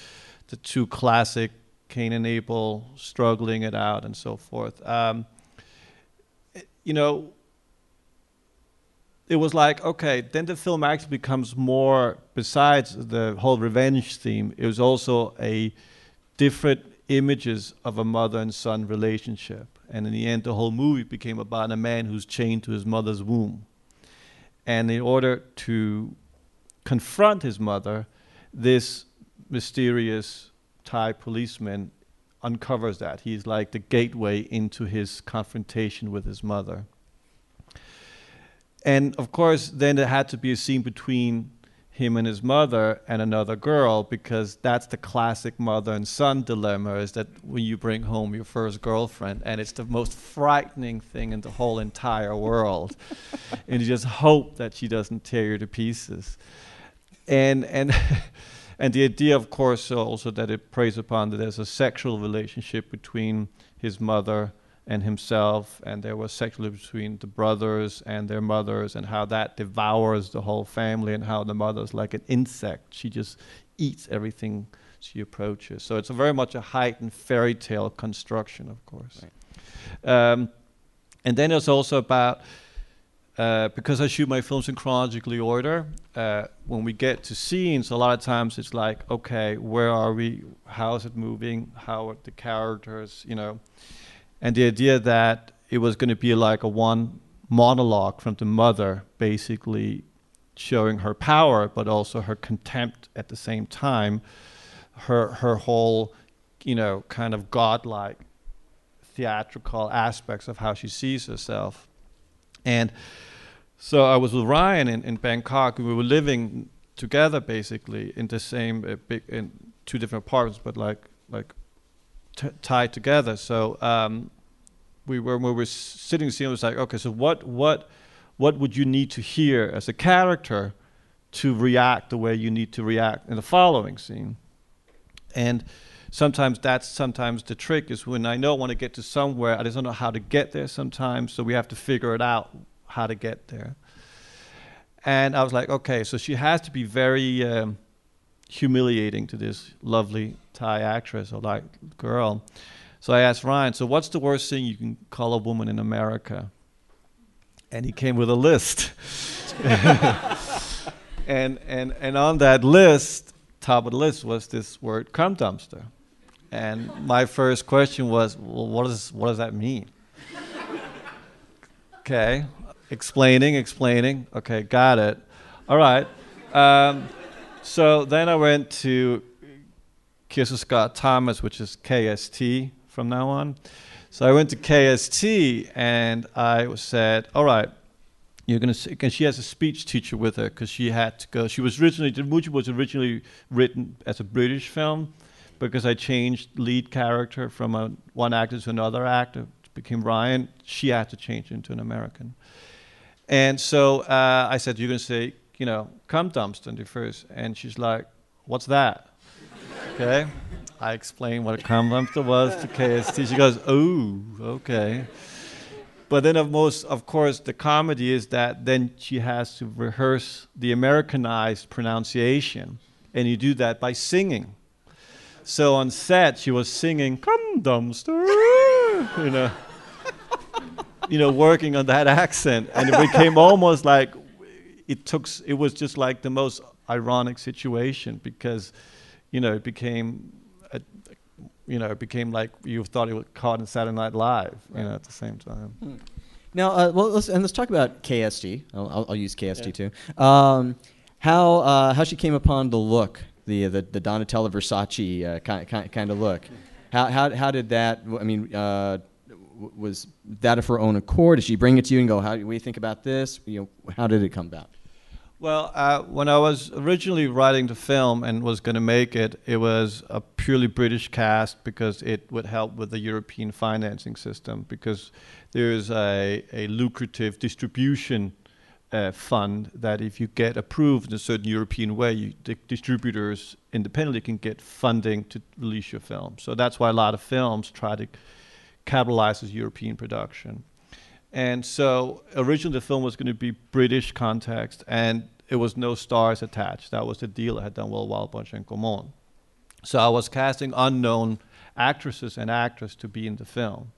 the two classic Cain and Abel struggling it out, and so forth. Um, it, you know. It was like, okay, then the film actually becomes more, besides the whole revenge theme, it was also a different images of a mother and son relationship. And in the end, the whole movie became about a man who's chained to his mother's womb. And in order to confront his mother, this mysterious Thai policeman uncovers that. He's like the gateway into his confrontation with his mother. And of course, then there had to be a scene between him and his mother and another girl, because that's the classic mother and son dilemma, is that when you bring home your first girlfriend, and it's the most frightening thing in the whole entire world. And you just hope that she doesn't tear you to pieces. And, and, and the idea, of course, also that it preys upon that there's a sexual relationship between his mother and himself, and there was sexually between the brothers and their mothers, and how that devours the whole family, and how the mother's like an insect. She just eats everything she approaches. So it's a very much a heightened fairy tale construction, of course. Right. Um, and then it's also about, uh, because I shoot my films in chronological order, uh, when we get to scenes, a lot of times it's like, okay, where are we? How is it moving? How are the characters, you know? And the idea that it was going to be like a one monologue from the mother, basically showing her power, but also her contempt at the same time, her her whole, you know, kind of godlike theatrical aspects of how she sees herself. And so I was with Ryan in, in Bangkok, and we were living together basically in the same, uh, big, in two different apartments, but like, like, T tied together. So um, we were when we were sitting scene, it was like, okay, so what what what would you need to hear as a character to react the way you need to react in the following scene? And sometimes that's sometimes the trick is when I know I want to get to somewhere, I just don't know how to get there sometimes, so we have to figure it out how to get there. And I was like, okay, so she has to be very um, humiliating to this lovely Thai actress or like girl. So I asked Ryan, so what's the worst thing you can call a woman in America? And he came with a list. and and and on that list, top of the list was this word cum dumpster. And my first question was, well, what is what does that mean? Okay. Explaining, explaining. Okay, got it. All right. Um, so then I went to Kristin Scott Thomas, which is K S T from now on. So I went to K S T and I said, all right, you're going to, because she has a speech teacher with her because she had to go. She was originally, the movie was originally written as a British film because I changed lead character from a, one actor to another actor, it became Ryan. She had to change into an American. And so uh, I said, you're going to say, you know, come Dumpston the first. And she's like, what's that? Okay. I explained what a cum dumpster was to K S T. She goes, oh, okay. But then, of most, of course, the comedy is that then she has to rehearse the Americanized pronunciation, and you do that by singing. So on set, she was singing "cum dumpster," you know, you know, working on that accent, and it became almost like it took. It was just like the most ironic situation because, you know, it became. You know, it became like you thought it was caught in Saturday Night Live, right. You know, at the same time. Hmm. Now, uh, well, let's, and let's talk about K S T. I'll, I'll, I'll use K S T yeah. too. Um, how uh, how she came upon the look, the the, the Donatella Versace uh, kind, kind kind of look. How how how did that? I mean, uh, was that of her own accord? Did she bring it to you and go, "How do you think about this?" You know, how did it come about? Well, uh, when I was originally writing the film and was going to make it, it was a purely British cast because it would help with the European financing system because there is a, a lucrative distribution uh, fund that if you get approved in a certain European way, you, the distributors independently can get funding to release your film. So that's why a lot of films try to capitalize this European production. And so originally the film was going to be British context, and it was no stars attached. That was the deal I had done with Wild Bunch and Gaumont. So I was casting unknown actresses and actors to be in the film.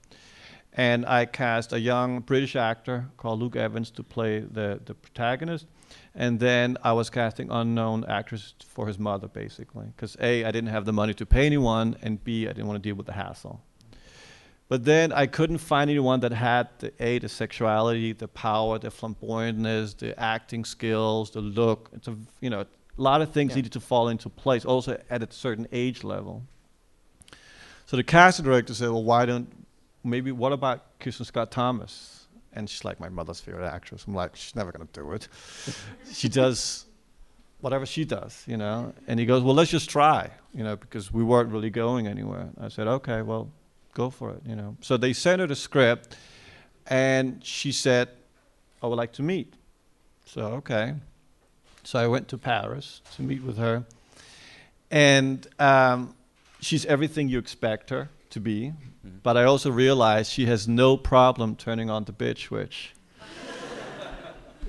And I cast a young British actor called Luke Evans to play the, the protagonist. And then I was casting unknown actresses for his mother, basically. Because A, I didn't have the money to pay anyone, and B, I didn't want to deal with the hassle. But then I couldn't find anyone that had the A, the sexuality, the power, the flamboyantness, the acting skills, the look. It's a, you know, a lot of things yeah. needed to fall into place, also at a certain age level. So the casting director said, well, why don't, maybe what about Kristin Scott Thomas? And she's like, my mother's favorite actress. I'm like, she's never gonna do it. She does whatever she does, you know? And he goes, well, let's just try, you know, because we weren't really going anywhere. I said, okay, well, go for it, you know. So they sent her the script, and she said, I would like to meet. So, okay. So I went to Paris to meet with her. And um, she's everything you expect her to be. Mm-hmm. But I also realized she has no problem turning on the bitch switch.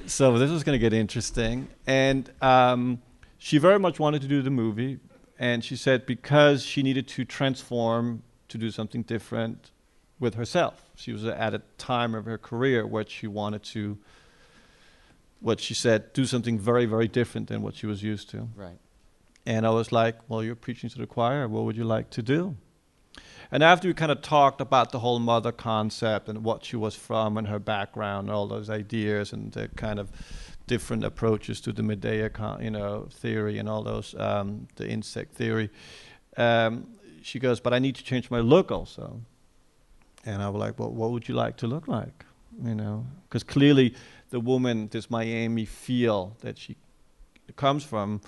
So this was going to get interesting. And um, she very much wanted to do the movie. And she said because she needed to transform to do something different with herself. She was at a time of her career where she wanted to, what she said, do something very, very different than what she was used to. Right. And I was like, well, you're preaching to the choir. What would you like to do? And after we kind of talked about the whole mother concept and what she was from and her background and all those ideas and the kind of different approaches to the Medea con you know, theory and all those, um, the insect theory, um, she goes, but I need to change my look also. And I was like, well, what would you like to look like? You know, because clearly the woman, this Miami feel that she comes from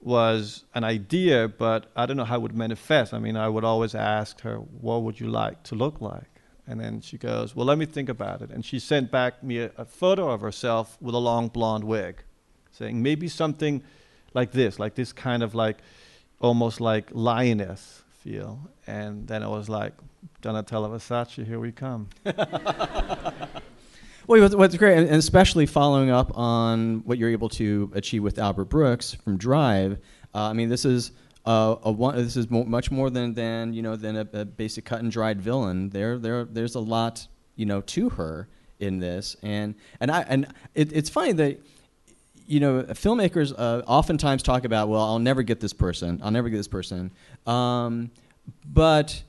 was an idea, but I don't know how it would manifest. I mean, I would always ask her, what would you like to look like? And then she goes, well, let me think about it. And she sent back me a, a photo of herself with a long blonde wig, saying maybe something like this, like this kind of like, almost like lioness. And then I was like, Donatella Versace, here we come. Well, what's great, and especially following up on what you're able to achieve with Albert Brooks from Drive. Uh, I mean, this is uh, a one, this is mo much more than than you know than a, a basic cut and dried villain. There, there, there's a lot you know to her in this, and and I and it, it's funny that. You know, filmmakers uh, oftentimes talk about, well, I'll never get this person. I'll never get this person. Um, but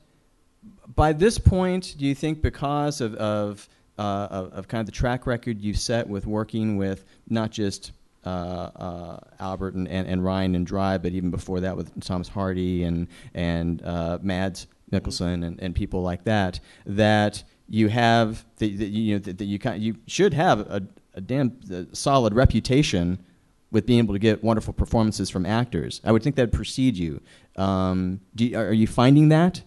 by this point, do you think because of of, uh, of of kind of the track record you've set with working with not just uh, uh, Albert and, and, and Ryan and Drive, but even before that with Thomas Hardy and, and uh, Mads Nicholson and, and people like that, that you have, the, the, you know, that you kind, you should have a, a damn a solid reputation with being able to get wonderful performances from actors. I would think that'd precede you. Um, do you, are you finding that?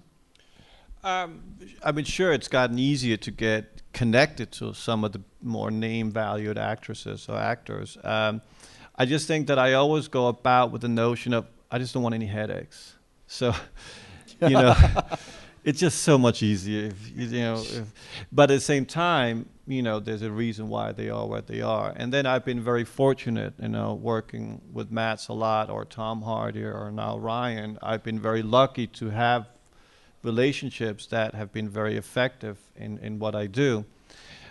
Um, I mean, sure, it's gotten easier to get connected to some of the more name-valued actresses or actors. Um, I just think that I always go about with the notion of, I just don't want any headaches. So, you know, it's just so much easier, if, you know. If, but at the same time, you know, there's a reason why they are what they are. And then I've been very fortunate, you know, working with Mats a lot, or Tom Hardy, or now Ryan. I've been very lucky to have relationships that have been very effective in, in what I do.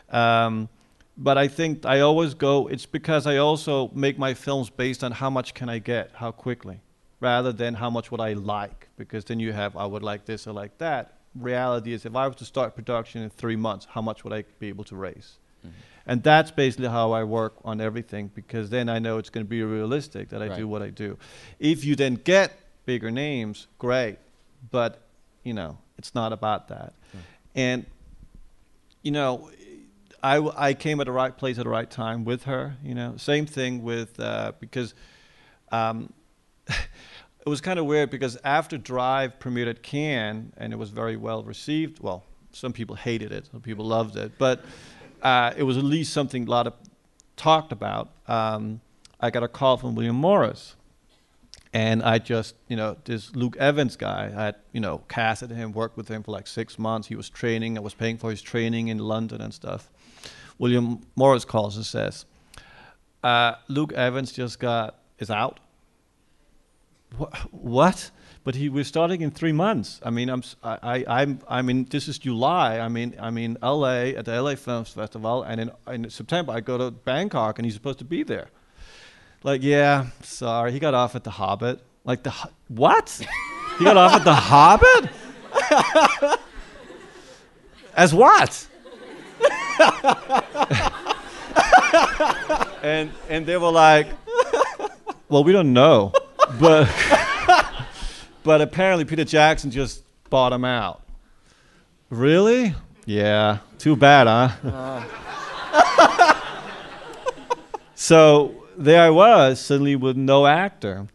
Um, but I think I always go, it's because I also make my films based on how much can I get, how quickly, rather than how much would I like, because then you have, I would like this or like that. Reality is, if I was to start production in three months, how much would I be able to raise? Mm-hmm. And that's basically how I work on everything, because then I know it's going to be realistic that I right. do what I do. If you then get bigger names, great, but you know, it's not about that. Mm. And, you know, I, I came at the right place at the right time with her, you know. Same thing with, uh, because um, it was kind of weird, because after Drive premiered at Cannes, and it was very well received, well, some people hated it, some people loved it, but uh, it was at least something a lot of talked about. Um, I got a call from William Morris. And I just, you know, this Luke Evans guy, I had, you know, casted him, worked with him for like six months. He was training. I was paying for his training in London and stuff. William Morris calls and says, uh, Luke Evans just got, is out. Wh- what? But he, we're starting in three months. I mean, I'm, I, I, I'm, I mean, this is July. I mean, I'm in L A at the L A Film Festival. And in, in September, I go to Bangkok and he's supposed to be there. Like, yeah, sorry, he got off at The Hobbit. Like, the ho- what? He got off at The Hobbit? As what? and and they were like, well, we don't know. But but apparently Peter Jackson just bought him out. Really? Yeah. Too bad, huh? So there I was, suddenly with no actor.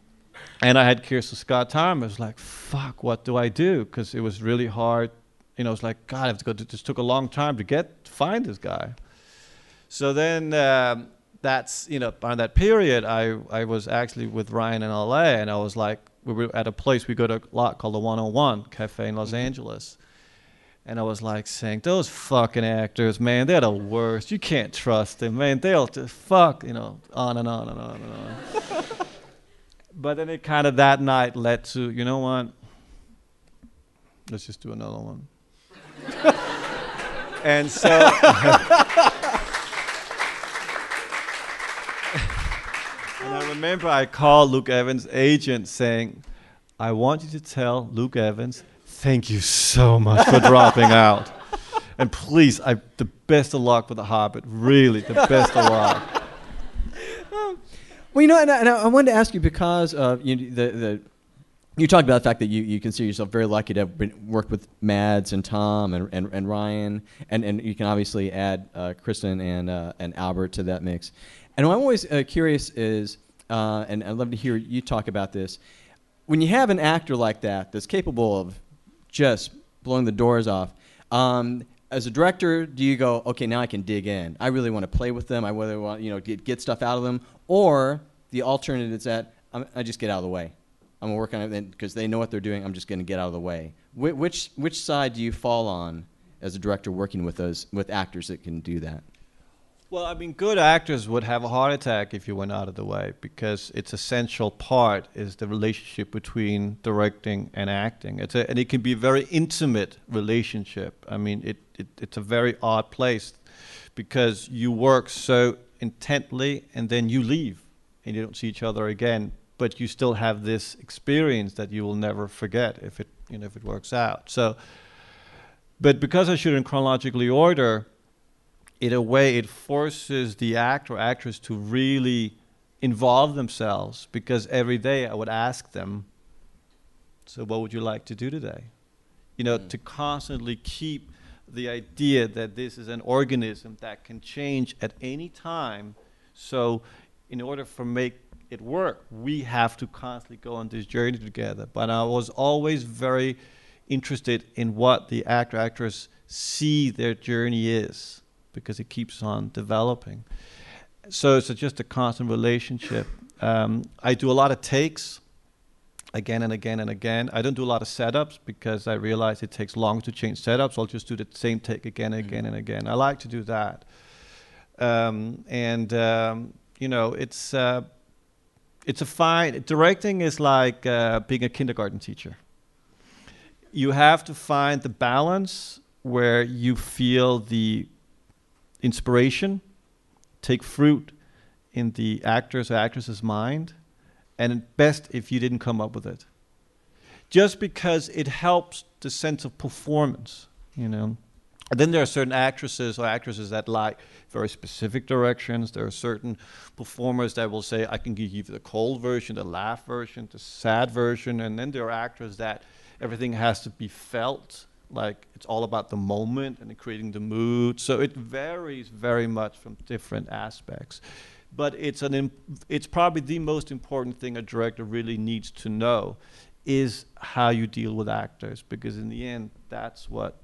And I had Kristin Scott Thomas, like, fuck, what do I do? Because it was really hard. You know, it's like, God, I have to go. To, this took a long time to get, to find this guy. So then um, that's, you know, on that period, I, I was actually with Ryan in L A, and I was like, we were at a place, we go to a lot called the one oh one Cafe in Los mm-hmm. Angeles. And I was like saying, those fucking actors, man, they're the worst. You can't trust them, man. They'll just fuck, you know, on and on and on and on. But then it kind of that night led to, you know what? Let's just do another one. And so... And I remember I called Luke Evans' agent saying, I want you to tell Luke Evans... thank you so much for dropping out. And please, I, the best of luck with The Hobbit. Really, the best of luck. Um, well, you know, and I, and I wanted to ask you because of, you, the, the, you talked about the fact that you, you consider yourself very lucky to have been, worked with Mads and Tom and, and, and Ryan. And, and you can obviously add uh, Kristin and, uh, and Albert to that mix. And what I'm always uh, curious is, uh, and I'd love to hear you talk about this, when you have an actor like that that's capable of just blowing the doors off. Um, as a director, do you go, okay, now I can dig in. I really want to play with them. I really want, you know, get, get stuff out of them. Or the alternative is that I'm, I just get out of the way. I'm working on it because they know what they're doing. I'm just going to get out of the way. Wh- which which side do you fall on as a director working with those with actors that can do that? Well, I mean, good actors would have a heart attack if you went out of the way, because its essential part is the relationship between directing and acting. It's a, and it can be a very intimate relationship. I mean, it, it it's a very odd place because you work so intently and then you leave and you don't see each other again, but you still have this experience that you will never forget if it, you know, if it works out. So, but because I shoot in chronologically order, in a way, it forces the actor or actress to really involve themselves, because every day I would ask them, so what would you like to do today? you know, mm. to constantly keep the idea that this is an organism that can change at any time. So in order for make it work, we have to constantly go on this journey together. But I was always very interested in what the actor, actress see their journey is, because it keeps on developing. So it's just a constant relationship. Um, I do a lot of takes again and again and again. I don't do a lot of setups because I realize it takes long to change setups. I'll just do the same take again and again and again. I like to do that. Um, and, um, you know, it's, uh, it's a fine, directing is like uh, being a kindergarten teacher. You have to find the balance where you feel the inspiration take fruit in the actor's or actress's mind, and at best if you didn't come up with it. Just because it helps the sense of performance, you know. And then there are certain actresses or actresses that like very specific directions. There are certain performers that will say, I can give you the cold version, the laugh version, the sad version, and then there are actors that everything has to be felt. Like it's all about the moment and creating the mood. So it varies very much from different aspects. But it's, an imp it's probably the most important thing a director really needs to know is how you deal with actors, because in the end, that's what,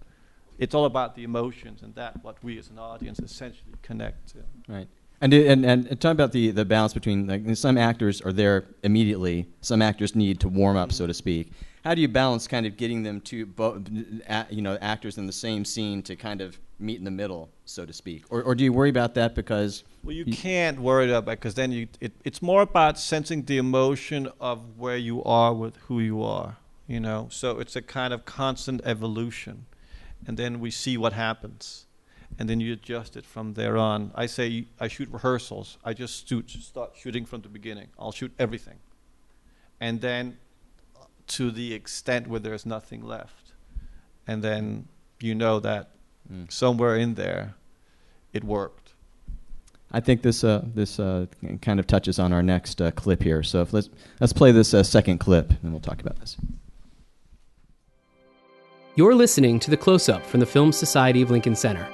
it's all about the emotions, and that's what we as an audience essentially connect to. Right. And, and, and, and talking about the, the balance between, like, some actors are there immediately, some actors need to warm up, so to speak. How do you balance kind of getting them to, bo a you know, actors in the same scene to kind of meet in the middle, so to speak? Or, or do you worry about that because... Well, you, you can't worry about it, because then you, it, it's more about sensing the emotion of where you are with who you are, you know? So it's a kind of constant evolution. And then we see what happens. And then you adjust it from there on. I say I shoot rehearsals. I just shoot, start shooting from the beginning. I'll shoot everything. And then to the extent where there's nothing left. And then you know that mm. somewhere in there, it worked. I think this, uh, this uh, kind of touches on our next uh, clip here. So if let's, let's play this uh, second clip, and we'll talk about this. You're listening to The Close-Up from the Film Society of Lincoln Center.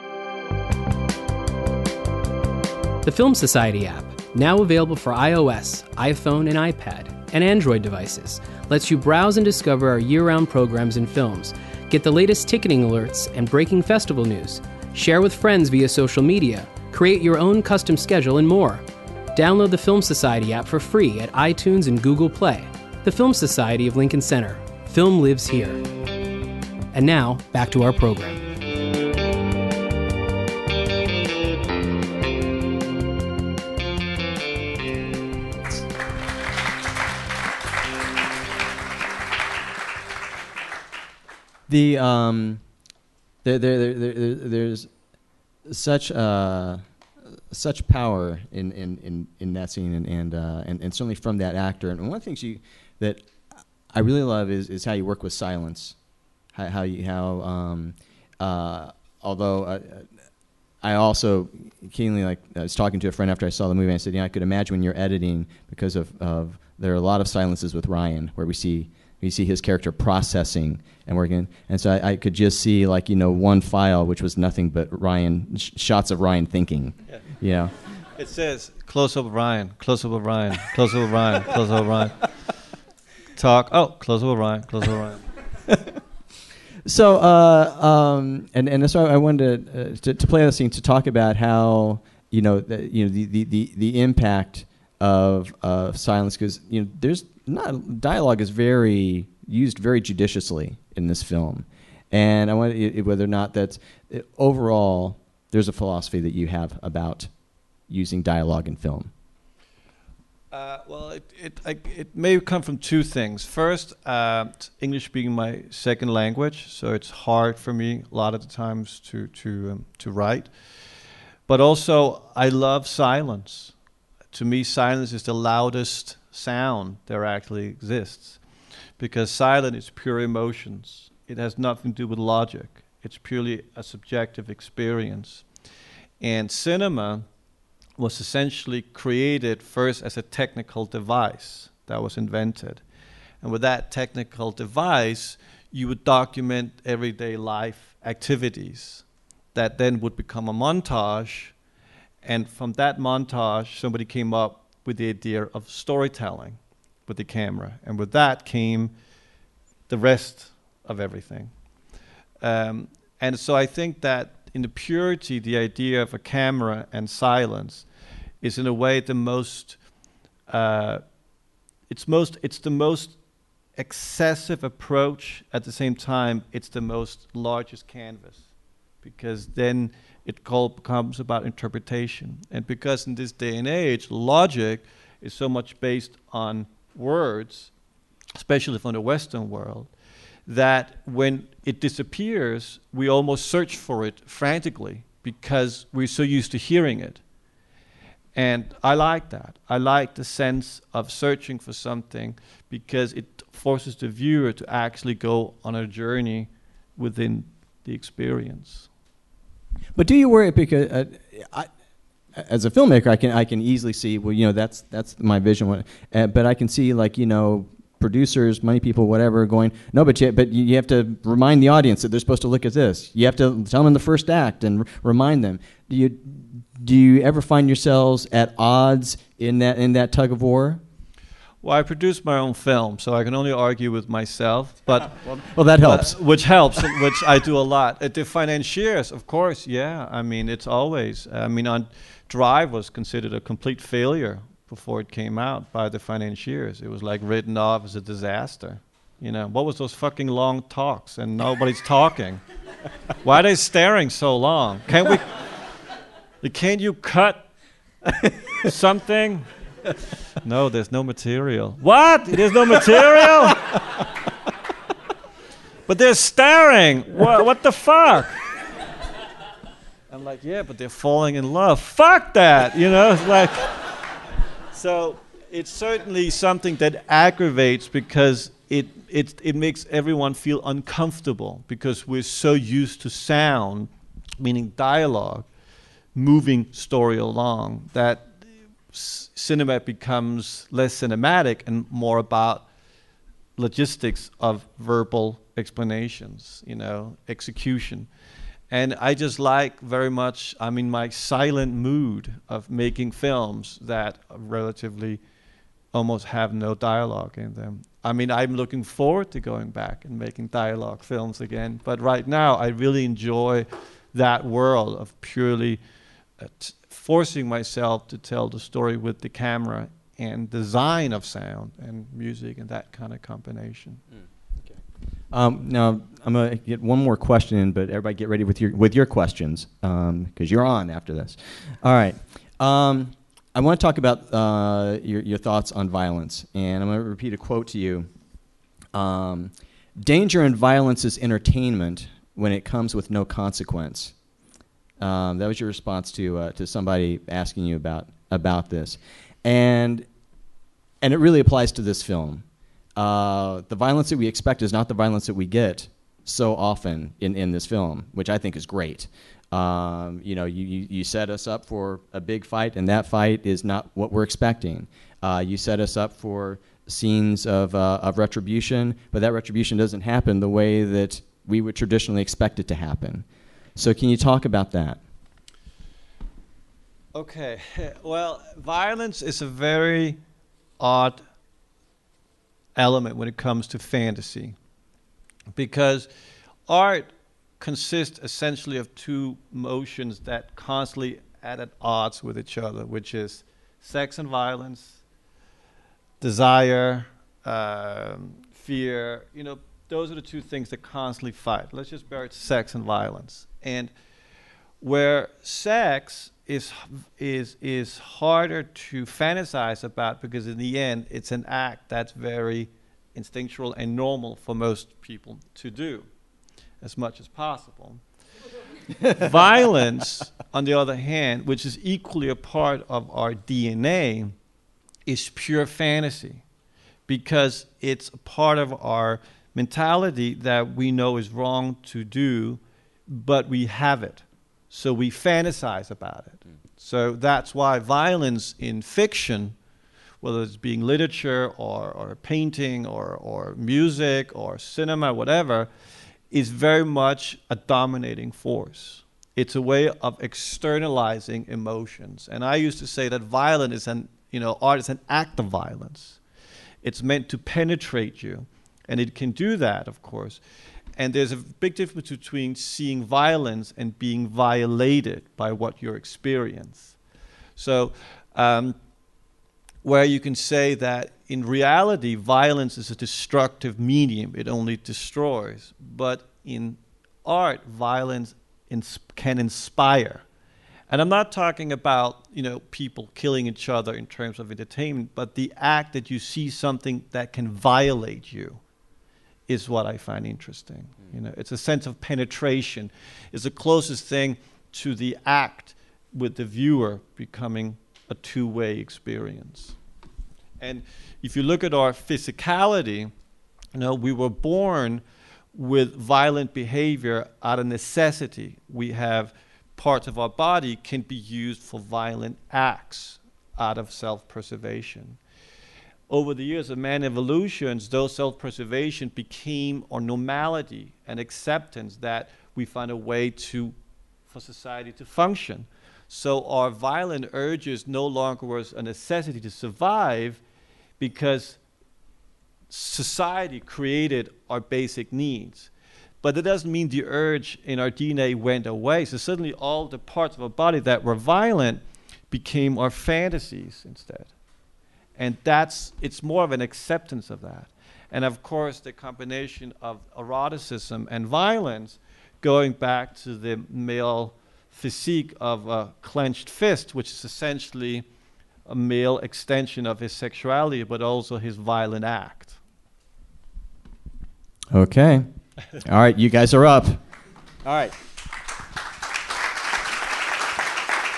The Film Society app, now available for iOS, iPhone, and iPad, and Android devices, lets you browse and discover our year-round programs and films, get the latest ticketing alerts and breaking festival news, share with friends via social media, create your own custom schedule, and more. Download the Film Society app for free at iTunes and Google Play. The Film Society of Lincoln Center. Film lives here. And now, back to our program. The um, there, there, there, there, there's such uh, such power in, in, in, in that scene, and and, uh, and and certainly from that actor. And one of the things you that I really love is is how you work with silence, how, how you how um, uh, although I, I also keenly like I was talking to a friend after I saw the movie, and I said, you know, I could imagine when you're editing, because of of there are a lot of silences with Ryan where we see. You see his character processing and working. And so I, I could just see, like, you know, one file, which was nothing but Ryan, sh shots of Ryan thinking, yeah. You know. It says, close-up of Ryan, close-up of Ryan, close-up of Ryan, close-up of Ryan. Talk, oh, close-up of Ryan, close-up of Ryan. So, uh, um, and, and so I wanted to, uh, to, to play this scene to talk about how, you know, the, you know, the, the, the, the impact of uh, silence, because, you know, there's, Not, dialogue is very used very judiciously in this film, and I wonder whether or not that's it, overall there's a philosophy that you have about using dialogue in film. Uh, well, it it, I, it may come from two things. First, uh, English being my second language, so it's hard for me a lot of the times to to um, to write, but also I love silence. To me, silence is the loudest sound there actually exists, because silence is pure emotions. It has nothing to do with logic. It's purely a subjective experience. And cinema was essentially created first as a technical device that was invented. And with that technical device, you would document everyday life activities that then would become a montage. And from that montage, somebody came up with the idea of storytelling with the camera. And with that came the rest of everything. Um, and so I think that in the purity, the idea of a camera and silence is in a way the most, uh, it's most, it's the most excessive approach. At the same time, it's the most largest canvas, because then it all becomes about interpretation. And because in this day and age, logic is so much based on words, especially from the Western world, that when it disappears, we almost search for it frantically because we're so used to hearing it. And I like that. I like the sense of searching for something because it forces the viewer to actually go on a journey within the experience. But do you worry, because uh, I, as a filmmaker, I can I can easily see, well, you know, that's that's my vision. Uh, but I can see, like, you know, producers, money people, whatever, going, no, but you, but you have to remind the audience that they're supposed to look at this. You have to tell them in the first act and r remind them. Do you do you ever find yourselves at odds in that in that tug of war? Well, I produce my own film, so I can only argue with myself. But well, well, that helps. Uh, which helps, which I do a lot. Uh, the financiers, of course, yeah. I mean, it's always. I mean, on Drive was considered a complete failure before it came out by the financiers. It was like written off as a disaster. You know, what was those fucking long talks and nobody's talking? Why are they staring so long? Can't we? Can't you cut something? No, there's no material. What? There's no material? But they're staring. What, what the fuck? I'm like, yeah, but they're falling in love. Fuck that, you know? It's like, so it's certainly something that aggravates because it, it, it makes everyone feel uncomfortable because we're so used to sound, meaning dialogue, moving story along, that cinema becomes less cinematic and more about logistics of verbal explanations, you know, execution. And I just like very much, I'm in my silent mood of making films that relatively almost have no dialogue in them. I mean, I'm looking forward to going back and making dialogue films again, but right now I really enjoy that world of purely uh, forcing myself to tell the story with the camera and design of sound and music and that kind of combination. Mm. Okay. Um, now I'm gonna get one more question in, but everybody get ready with your with your questions because um, you're on after this. All right. Um, I want to talk about uh, your your thoughts on violence, and I'm going to repeat a quote to you. Um, Danger in violence is entertainment when it comes with no consequence. Um, that was your response to uh, to somebody asking you about about this, and and it really applies to this film. Uh, the violence that we expect is not the violence that we get so often in in this film, which I think is great. Um, you know, you, you you set us up for a big fight, and that fight is not what we're expecting. Uh, you set us up for scenes of uh, of retribution, but that retribution doesn't happen the way that we would traditionally expect it to happen. So can you talk about that? Okay, well, violence is a very odd element when it comes to fantasy, because art consists essentially of two motions that constantly are at odds with each other, which is sex and violence, desire, um, fear, you know, those are the two things that constantly fight. Let's just bear it sex and violence. And where sex is, is, is harder to fantasize about because in the end, it's an act that's very instinctual and normal for most people to do as much as possible. Violence, on the other hand, which is equally a part of our D N A, is pure fantasy because it's a part of our mentality that we know is wrong to do, but we have it. So we fantasize about it. Mm. So that's why violence in fiction whether it's being literature or, or painting or, or music or cinema, whatever, is very much a dominating force. It's a way of externalizing emotions. And I used to say that violence is an, you know, art is an act of violence. It's meant to penetrate you. And it can do that, of course. And there's a big difference between seeing violence and being violated by what you experience. So um, where you can say that in reality, violence is a destructive medium. It only destroys. But in art, violence ins- can inspire. And I'm not talking about, you know, people killing each other in terms of entertainment, but the act that you see something that can violate you is what I find interesting. Mm. You know, it's a sense of penetration. It's the closest thing to the act with the viewer becoming a two-way experience. And if you look at our physicality, you know, we were born with violent behavior out of necessity. We have parts of our body can be used for violent acts out of self-preservation. Over the years of man evolutions, though self-preservation became our normality and acceptance that we find a way to, for society to function. So our violent urges no longer was a necessity to survive because society created our basic needs. But that doesn't mean the urge in our D N A went away. So suddenly all the parts of our body that were violent became our fantasies instead. And that's, it's more of an acceptance of that. And of course, the combination of eroticism and violence, going back to the male physique of a clenched fist, which is essentially a male extension of his sexuality, but also his violent act. Okay. All right, you guys are up. All right.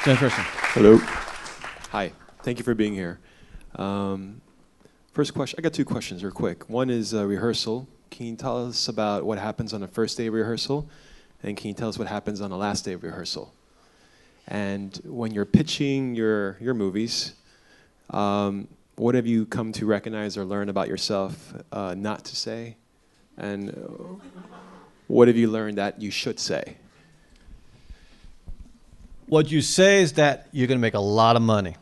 Jen Kirsten. Hello. Hi. Thank you for being here. Um, first question, I got two questions real quick. One is uh, rehearsal. Can you tell us about what happens on the first day of rehearsal? And can you tell us what happens on the last day of rehearsal? And when you're pitching your, your movies, um, what have you come to recognize or learn about yourself uh, not to say? And what have you learned that you should say? What you say is that you're going to make a lot of money.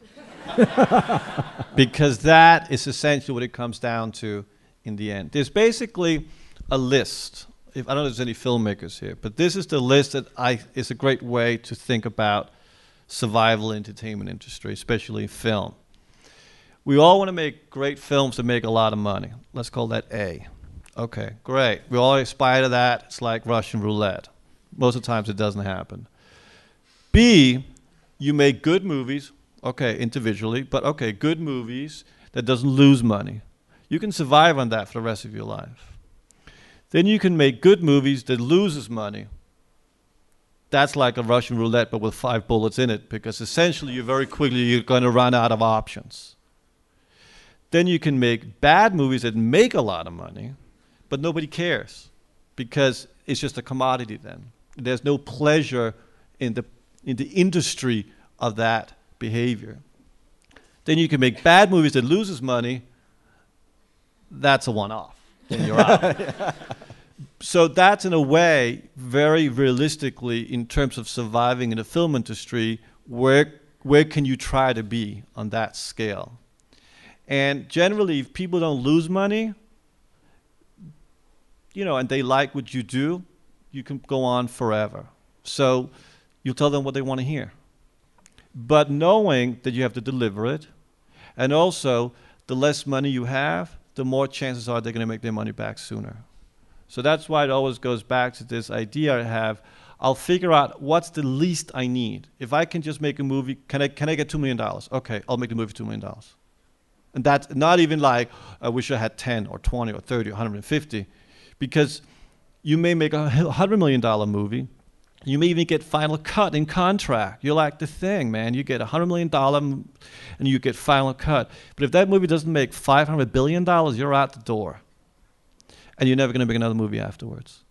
Because that is essentially what it comes down to in the end. There's basically a list. If, I don't know if there's any filmmakers here, but this is the list that I, is a great way to think about survival entertainment industry, especially film. We all want to make great films that make a lot of money. Let's call that A. Okay, great. We all aspire to that. It's like Russian roulette. Most of the times it doesn't happen. B, you make good movies. Okay, individually, but okay, good movies that doesn't lose money. You can survive on that for the rest of your life. Then you can make good movies that loses money. That's like a Russian roulette, but with five bullets in it, because essentially you very quickly, you're going to run out of options. Then you can make bad movies that make a lot of money, but nobody cares, because it's just a commodity then. There's no pleasure in the, in the industry of that behavior. Then you can make bad movies that loses money. That's a one-off. Then you're out. Yeah. So that's, in a way, very realistically, in terms of surviving in the film industry, where where can you try to be on that scale? And generally, if people don't lose money, you know, and they like what you do, you can go on forever. So you tell them what they want to hear. But knowing that you have to deliver it, and also the less money you have, the more chances are they're going to make their money back sooner. So that's why it always goes back to this idea I have. I'll figure out what's the least I need. If I can just make a movie, can I, can I get two million dollars? Okay, I'll make the movie two million dollars. And that's not even like, I wish I had ten or twenty or thirty or one hundred fifty, because you may make a one hundred million dollars movie. You may even get final cut in contract. You're like the thing, man. You get one hundred million dollars and you get final cut. But if that movie doesn't make five hundred billion dollars, you're out the door. And you're never going to make another movie afterwards.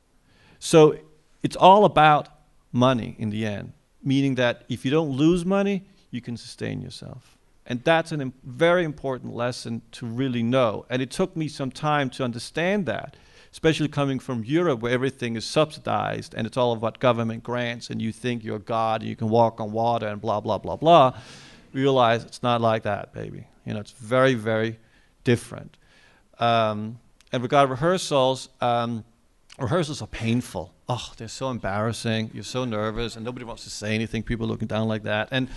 So it's all about money in the end, meaning that if you don't lose money, you can sustain yourself. And that's a very important lesson to really know. And it took me some time to understand that, especially coming from Europe where everything is subsidized and it's all about government grants and you think you're God and you can walk on water and blah, blah, blah, blah. Realize it's not like that, baby. You know, it's very, very different. Um, and regarding rehearsals, um, rehearsals are painful. Oh, they're so embarrassing. You're so nervous and nobody wants to say anything. People are looking down like that. And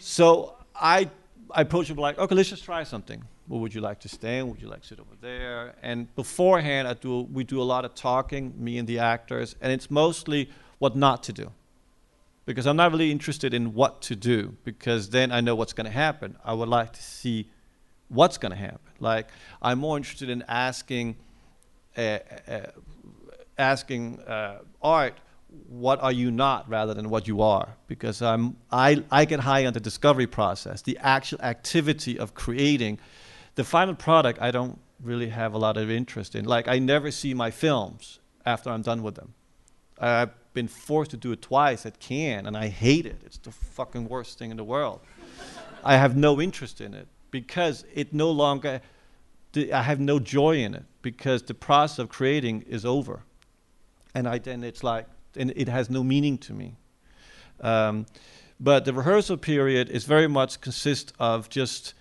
so I, I approached them like, okay, let's just try something. What would you like to stay? Would you like to sit over there? And beforehand, I do, we do a lot of talking, me and the actors, and it's mostly what not to do. Because I'm not really interested in what to do, because then I know what's going to happen. I would like to see what's going to happen. Like, I'm more interested in asking, uh, uh, asking uh, art, what are you not, rather than what you are, because I'm, I, I get high on the discovery process, the actual activity of creating. The final product, I don't really have a lot of interest in. Like, I never see my films after I'm done with them. I've been forced to do it twice at Cannes, and I hate it. It's the fucking worst thing in the world. I have no interest in it, because it no longer, I have no joy in it, because the process of creating is over. And I, then it's like, and it has no meaning to me. Um, but the rehearsal period is very much consists of just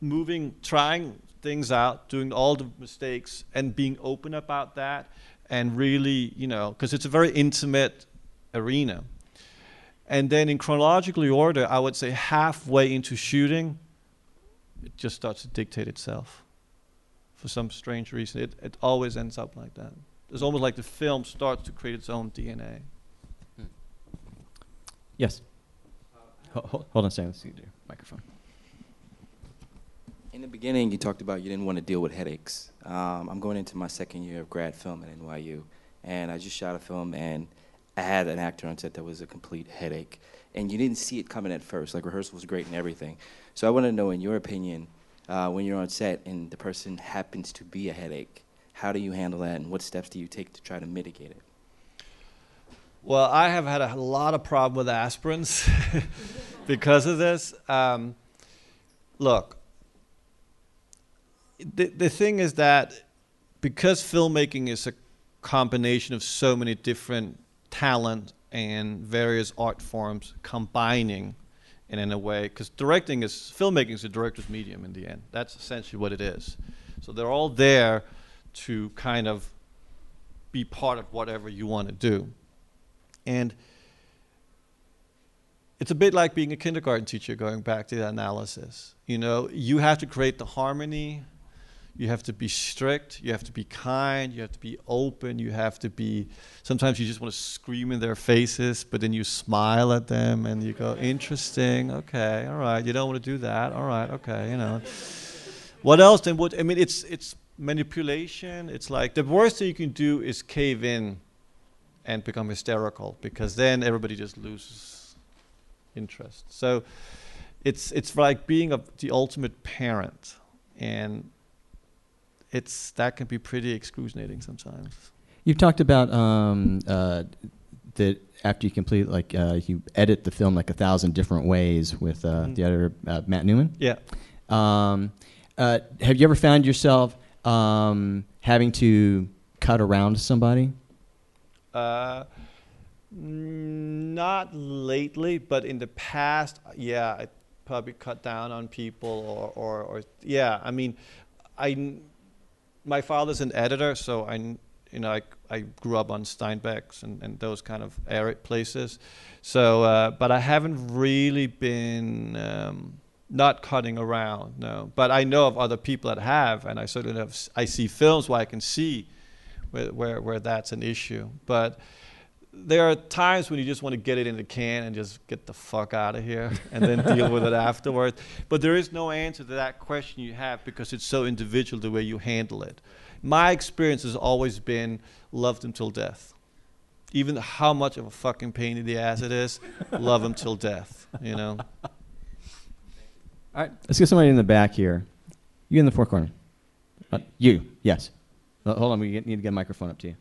moving, trying things out, doing all the mistakes and being open about that, and really, you know, because it's a very intimate arena. And then in chronological order, I would say halfway into shooting, it just starts to dictate itself. For some strange reason, it, it always ends up like that. It's almost like the film starts to create its own D N A. Hmm. Yes. Uh, hold, hold on a second. Let's see the microphone. In the beginning, you talked about you didn't want to deal with headaches. Um, I'm going into my second year of grad film at N Y U, and I just shot a film, and I had an actor on set that was a complete headache. And you didn't see it coming at first. Like, rehearsal was great and everything. So I want to know, in your opinion, uh, when you're on set and the person happens to be a headache, how do you handle that, and what steps do you take to try to mitigate it? Well, I have had a lot of problem with aspirins because of this. Um, look, the, the thing is that because filmmaking is a combination of so many different talent and various art forms combining and in a way, because directing is, filmmaking is a director's medium in the end. That's essentially what it is. So they're all there to kind of be part of whatever you want to do. And it's a bit like being a kindergarten teacher, going back to the analysis. You know, you have to create the harmony, you have to be strict, you have to be kind, you have to be open, you have to be, sometimes you just want to scream in their faces, but then you smile at them and you go, interesting, okay, all right, you don't want to do that, all right, okay, you know. What else then would, I mean, it's, it's, manipulation. It's like the worst thing you can do is cave in and become hysterical, because then everybody just loses interest. So it's it's like being a, the ultimate parent, and it's that can be pretty excruciating sometimes. You've talked about um, uh, that after you complete, like uh, you edit the film like a thousand different ways with uh, mm-hmm. the editor uh, Matt Newman. Yeah. Um, uh, have you ever found yourself Um, having to cut around somebody? Uh, not lately, but in the past, yeah, I probably cut down on people or, or, or yeah, I mean, I, my father's an editor, so I, you know, I, I grew up on Steinbeck's and, and those kind of arid places. So, uh, but I haven't really been, um, not cutting around, no. But I know of other people that have, and I certainly have, I see films where I can see where, where, where that's an issue. But there are times when you just want to get it in the can and just get the fuck out of here and then deal with it afterwards. But there is no answer to that question you have, because it's so individual the way you handle it. My experience has always been love them till death. Even how much of a fucking pain in the ass it is, love them till death, you know? All right, let's get somebody in the back here. You in the fore corner. Uh, you, yes. Uh, hold on, we get, need to get a microphone up to you.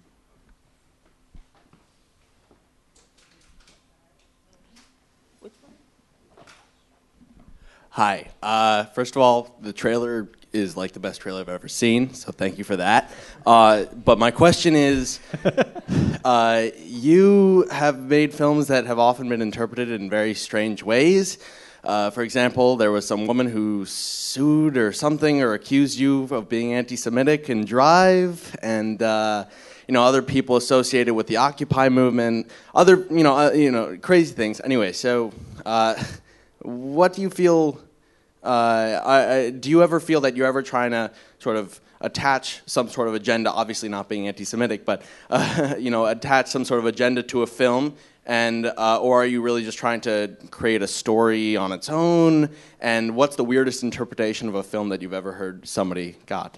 Which one? Hi. Uh, first of all, the trailer is like the best trailer I've ever seen, so thank you for that. Uh, but my question is, uh, you have made films that have often been interpreted in very strange ways. Uh, for example, there was some woman who sued or something or accused you of being anti-Semitic in Drive, and uh, you know, other people associated with the Occupy movement, other you know, uh, you know, crazy things. Anyway, so uh, what do you feel? Uh, I, I, do you ever feel that you're ever trying to sort of attach some sort of agenda? Obviously, not being anti-Semitic, but uh, you know, attach some sort of agenda to a film. And uh, or are you really just trying to create a story on its own? And what's the weirdest interpretation of a film that you've ever heard somebody got?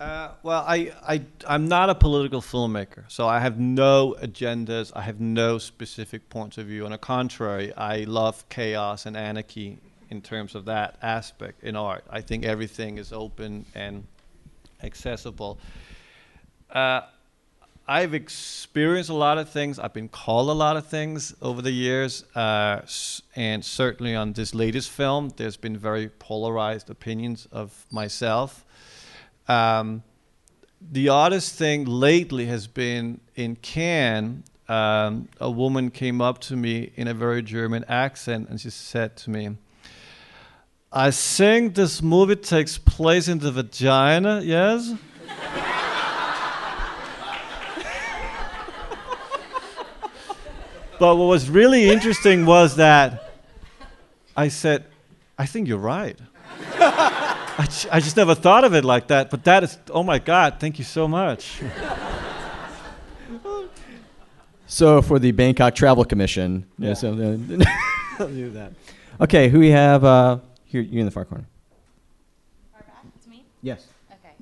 Uh, well, I, I, I'm not a political filmmaker, so I have no agendas. I have no specific points of view. On the contrary, I love chaos and anarchy in terms of that aspect in art. I think everything is open and accessible. Uh, I've experienced a lot of things. I've been called a lot of things over the years. Uh, and certainly on this latest film, there's been very polarized opinions of myself. Um, the oddest thing lately has been in Cannes, um, a woman came up to me in a very German accent, and she said to me, "I think this movie takes place in the vagina, yes?" But what was really interesting was that I said, "I think you're right." I, I just never thought of it like that, but that is, oh my God, thank you so much. So for the Bangkok Travel Commission. Yeah. Yeah, so I'll do that. Okay, who we have uh, here, you in the far corner. Far back, it's me? Yes. Okay.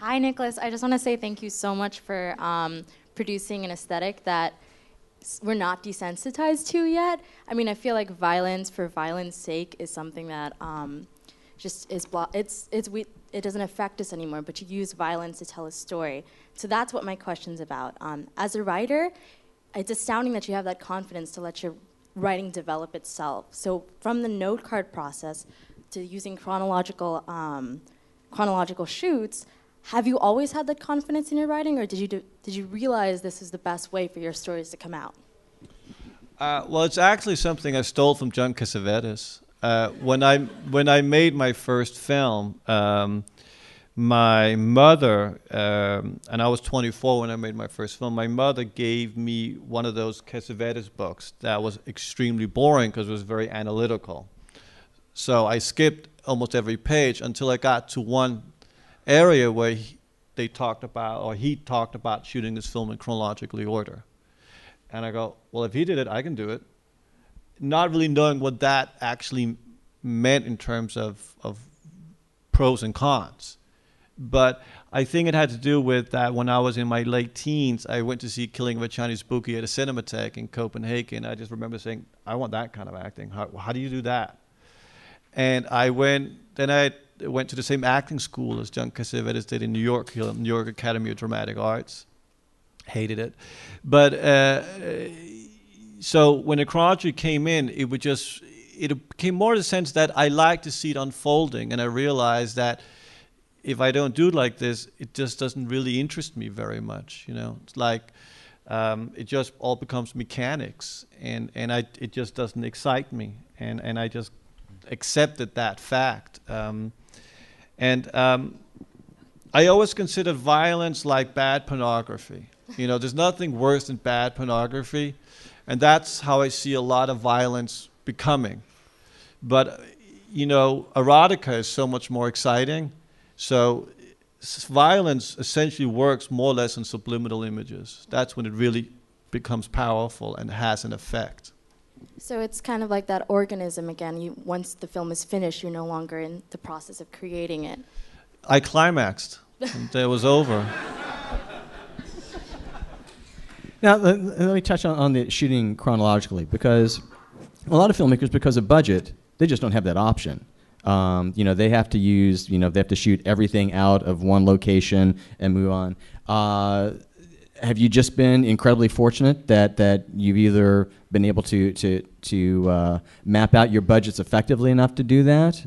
Hi, Nicholas. I just want to say thank you so much for um, producing an aesthetic that we're not desensitized to yet. I mean, I feel like violence for violence sake is something that um, just is blo- it's it's we it doesn't affect us anymore, but you use violence to tell a story. So that's what my question's about. Um, as a writer, it's astounding that you have that confidence to let your writing develop itself. So from the note card process to using chronological um, chronological shoots, have you always had that confidence in your writing, or did you do, did you realize this is the best way for your stories to come out? Uh, well, it's actually something I stole from John Cassavetes. Uh, when I when I made my first film, um, my mother um, and I was twenty-four when I made my first film. My mother gave me one of those Cassavetes books that was extremely boring because it was very analytical. So I skipped almost every page until I got to one area where he, they talked about, or he talked about shooting this film in chronologically order. And I go, well, if he did it, I can do it. Not really knowing what that actually meant in terms of, of pros and cons. But I think it had to do with that when I was in my late teens, I went to see Killing of a Chinese Bookie at a Cinematheque in Copenhagen. I just remember saying, I want that kind of acting. How, how do you do that? And I went, then I went to the same acting school as John Cassavetes did in New York, New York Academy of Dramatic Arts. Hated it. But uh, so when the chronology came in, it would just, it became more the sense that I like to see it unfolding, and I realized that if I don't do it like this, it just doesn't really interest me very much, you know? It's like, um, it just all becomes mechanics, and, and I, it just doesn't excite me, and, and I just accepted that fact. Um, And um, I always considered violence like bad pornography. You know, there's nothing worse than bad pornography. And that's how I see a lot of violence becoming. But, you know, erotica is so much more exciting. So violence essentially works more or less in subliminal images. That's when it really becomes powerful and has an effect. So it's kind of like that organism again. You, once the film is finished, you're no longer in the process of creating it. I climaxed. It was over. Now, let, let me touch on, on the shooting chronologically, because a lot of filmmakers, because of budget, they just don't have that option. Um, you know, they have to use, you know, they have to shoot everything out of one location and move on. Uh, have you just been incredibly fortunate that, that you've either been able to to to uh, map out your budgets effectively enough to do that?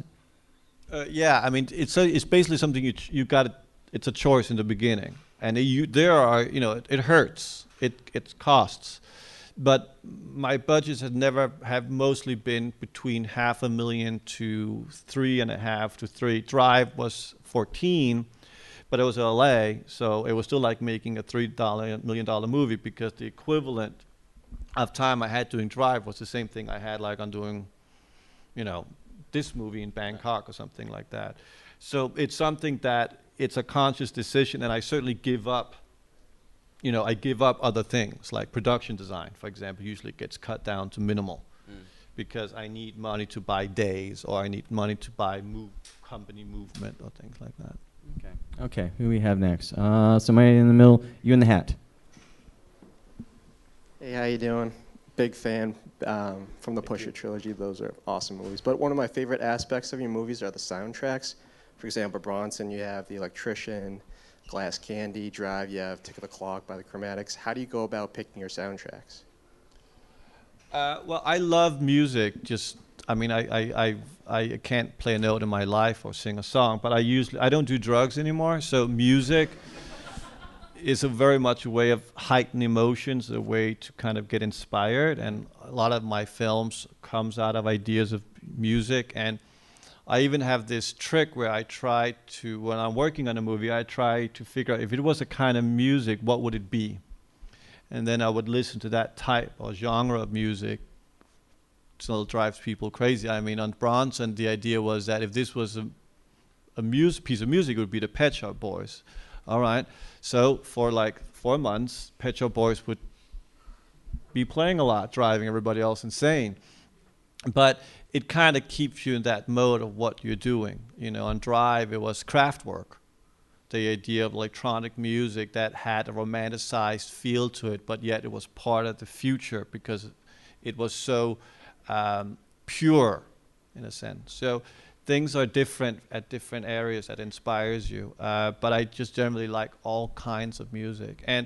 Uh, yeah, I mean, it's a, it's basically something you you got. To, it's a choice in the beginning, and you there are you know it, it hurts, it it costs, but my budgets have never have mostly been between half a million to three and a half to three. Drive was fourteen. But it was L A, so it was still like making a three million dollar movie because the equivalent of time I had doing Drive was the same thing I had like on doing, you know, this movie in Bangkok or something like that. So it's something that it's a conscious decision, and I certainly give up, you know, I give up other things like production design, for example, usually gets cut down to minimal mm. because I need money to buy days or I need money to buy move, company movement or things like that. Okay. Okay. Who do we have next? Uh, somebody in the middle. You in the hat. Hey, how you doing? Big fan um, from the Pusher trilogy. Those are awesome movies. But one of my favorite aspects of your movies are the soundtracks. For example, Bronson, you have The Electrician, Glass Candy, Drive, you have Tick of the Clock by the Chromatics. How do you go about picking your soundtracks? Uh, well, I love music. Just. I mean, I, I, I, I can't play a note in my life or sing a song, but I usually, I don't do drugs anymore, so music is a very much a way of heightened emotions, a way to kind of get inspired, and a lot of my films comes out of ideas of music, and I even have this trick where I try to, when I'm working on a movie, I try to figure out if it was a kind of music, what would it be? And then I would listen to that type or genre of music. It drives people crazy. I mean, on Bronson, the idea was that if this was a, a muse, piece of music, it would be the Pet Shop Boys. All right. So for like four months, Pet Shop Boys would be playing a lot, driving everybody else insane. But it kind of keeps you in that mode of what you're doing. You know, on Drive, it was Kraftwerk, the idea of electronic music that had a romanticized feel to it, but yet it was part of the future because it was so... Um, pure in a sense. So things are different at different areas that inspires you. Uh, but I just generally like all kinds of music. And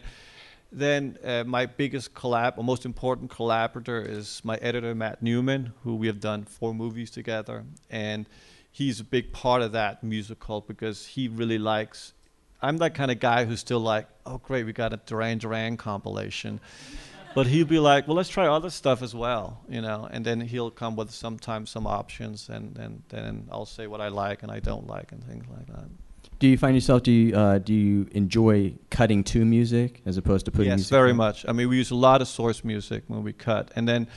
then uh, my biggest collab, or most important collaborator is my editor, Matt Newman, who we have done four movies together. And he's a big part of that musical because he really likes, I'm that kind of guy who's still like, oh great, we got a Duran Duran compilation. But he'll be like, well, let's try other stuff as well, you know, and then he'll come with sometimes some options, and then and, and I'll say what I like and I don't like and things like that. Do you find yourself, do you, uh, do you enjoy cutting to music as opposed to putting yes, music Yes, very on? Much. I mean, we use a lot of source music when we cut, and then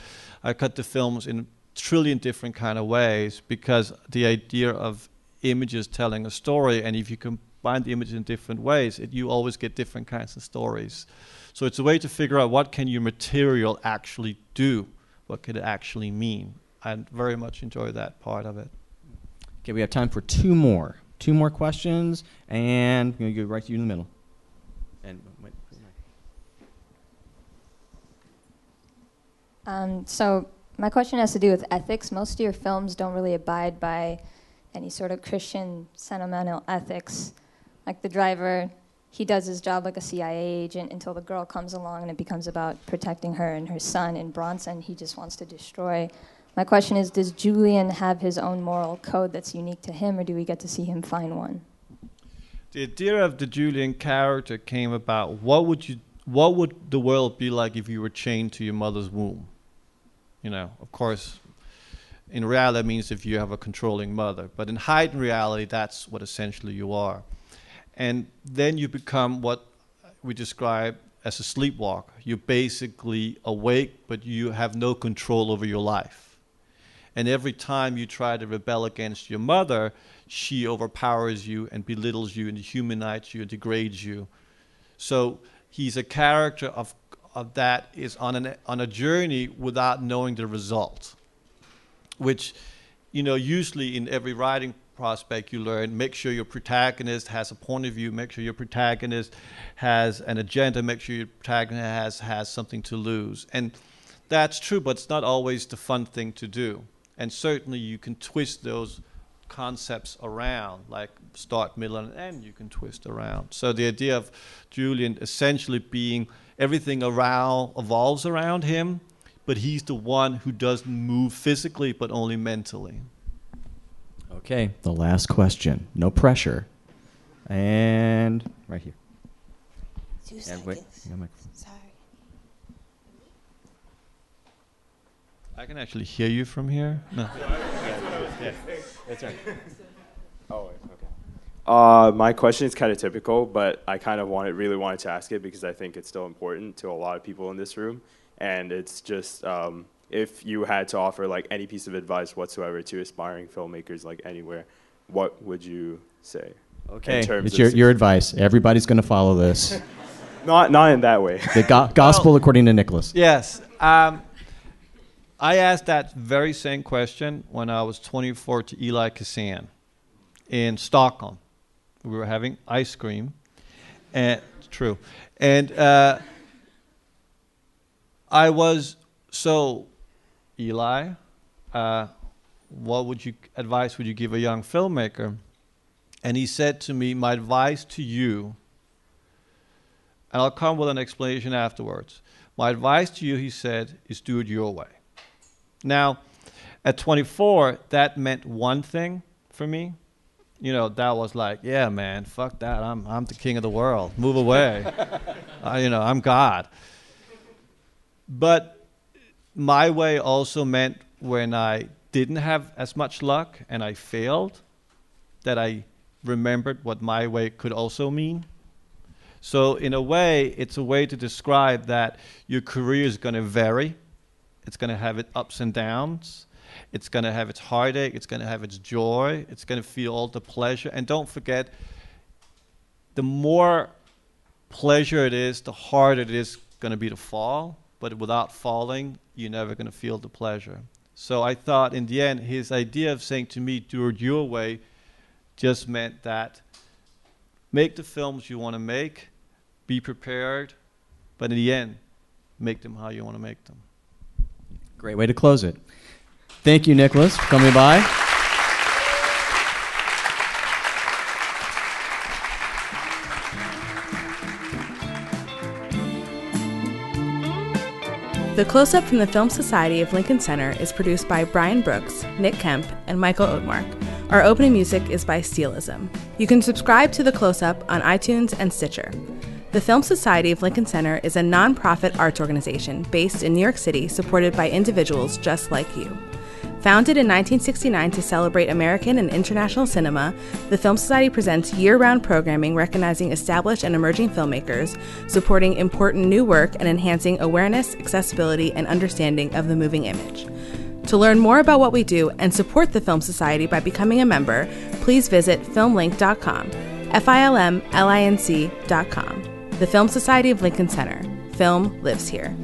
I cut the films in a trillion different kind of ways because the idea of images telling a story, and if you combine the images in different ways, it, you always get different kinds of stories. So it's a way to figure out what can your material actually do, what could it actually mean. I very much enjoy that part of it. Okay, we have time for two more. Two more questions, and I'm going to go right to you in the middle. And wait. Um, so my question has to do with ethics. Most of your films don't really abide by any sort of Christian sentimental ethics, like the driver. He does his job like a C I A agent until the girl comes along and it becomes about protecting her and her son. And Bronson, he just wants to destroy. My question is, does Julian have his own moral code that's unique to him, or do we get to see him find one? The idea of the Julian character came about, what would you, what would the world be like if you were chained to your mother's womb? You know, of course, in reality that means if you have a controlling mother, but in heightened reality, that's what essentially you are. And then you become what we describe as a sleepwalker. You're basically awake, but you have no control over your life. And every time you try to rebel against your mother, she overpowers you and belittles you and dehumanites you and degrades you. So he's a character of, of that is on, an, on a journey without knowing the result, which, you know, usually in every writing prospect you learn, make sure your protagonist has a point of view, make sure your protagonist has an agenda, make sure your protagonist has, has something to lose. And that's true, but it's not always the fun thing to do. And certainly you can twist those concepts around, like start, middle, and end you can twist around. So the idea of Julian essentially being everything around evolves around him, but he's the one who doesn't move physically, but only mentally. Okay, the last question. No pressure. And right here. Two seconds. Wait, no, sorry. I can actually hear you from here. No. Yeah, that's right. Oh, okay. Uh, my question is kind of typical, but I kind of wanted, really wanted to ask it because I think it's still important to a lot of people in this room. And it's just um, if you had to offer like any piece of advice whatsoever to aspiring filmmakers, like anywhere, what would you say? Okay, in terms it's your, your advice. Everybody's going to follow this. Not, not in that way. The go gospel well, according to Nicholas. Yes. Um, I asked that very same question when I was twenty-four to Elia Kazan in Stockholm. We were having ice cream, and it's true. And uh, I was, so Eli, uh, what would you, advice would you give a young filmmaker? And he said to me, my advice to you, and I'll come with an explanation afterwards. My advice to you, he said, is do it your way. Now, at twenty-four, that meant one thing for me. You know, that was like, yeah, man, fuck that. I'm, I'm the king of the world. Move away. uh, you know, I'm God. But my way also meant when I didn't have as much luck and I failed, that I remembered what my way could also mean. So in a way, it's a way to describe that your career is going to vary. It's going to have its ups and downs. It's going to have its heartache. It's going to have its joy. It's going to feel all the pleasure. And don't forget, the more pleasure it is, the harder it is going to be to fall. But without falling, you're never going to feel the pleasure. So I thought in the end, his idea of saying to me, do it your way, just meant that make the films you want to make, be prepared, but in the end, make them how you want to make them. Great way to close it. Thank you, Nicholas, for coming by. The Close-Up from the Film Society of Lincoln Center is produced by Brian Brooks, Nick Kemp, and Michael Oatmark. Our opening music is by Steelism. You can subscribe to The Close-Up on iTunes and Stitcher. The Film Society of Lincoln Center is a nonprofit arts organization based in New York City, supported by individuals just like you. Founded in nineteen sixty-nine to celebrate American and international cinema, the Film Society presents year-round programming recognizing established and emerging filmmakers, supporting important new work and enhancing awareness, accessibility, and understanding of the moving image. To learn more about what we do and support the Film Society by becoming a member, please visit Film Link dot com, F I L M L I N C dot com. The Film Society of Lincoln Center. Film lives here.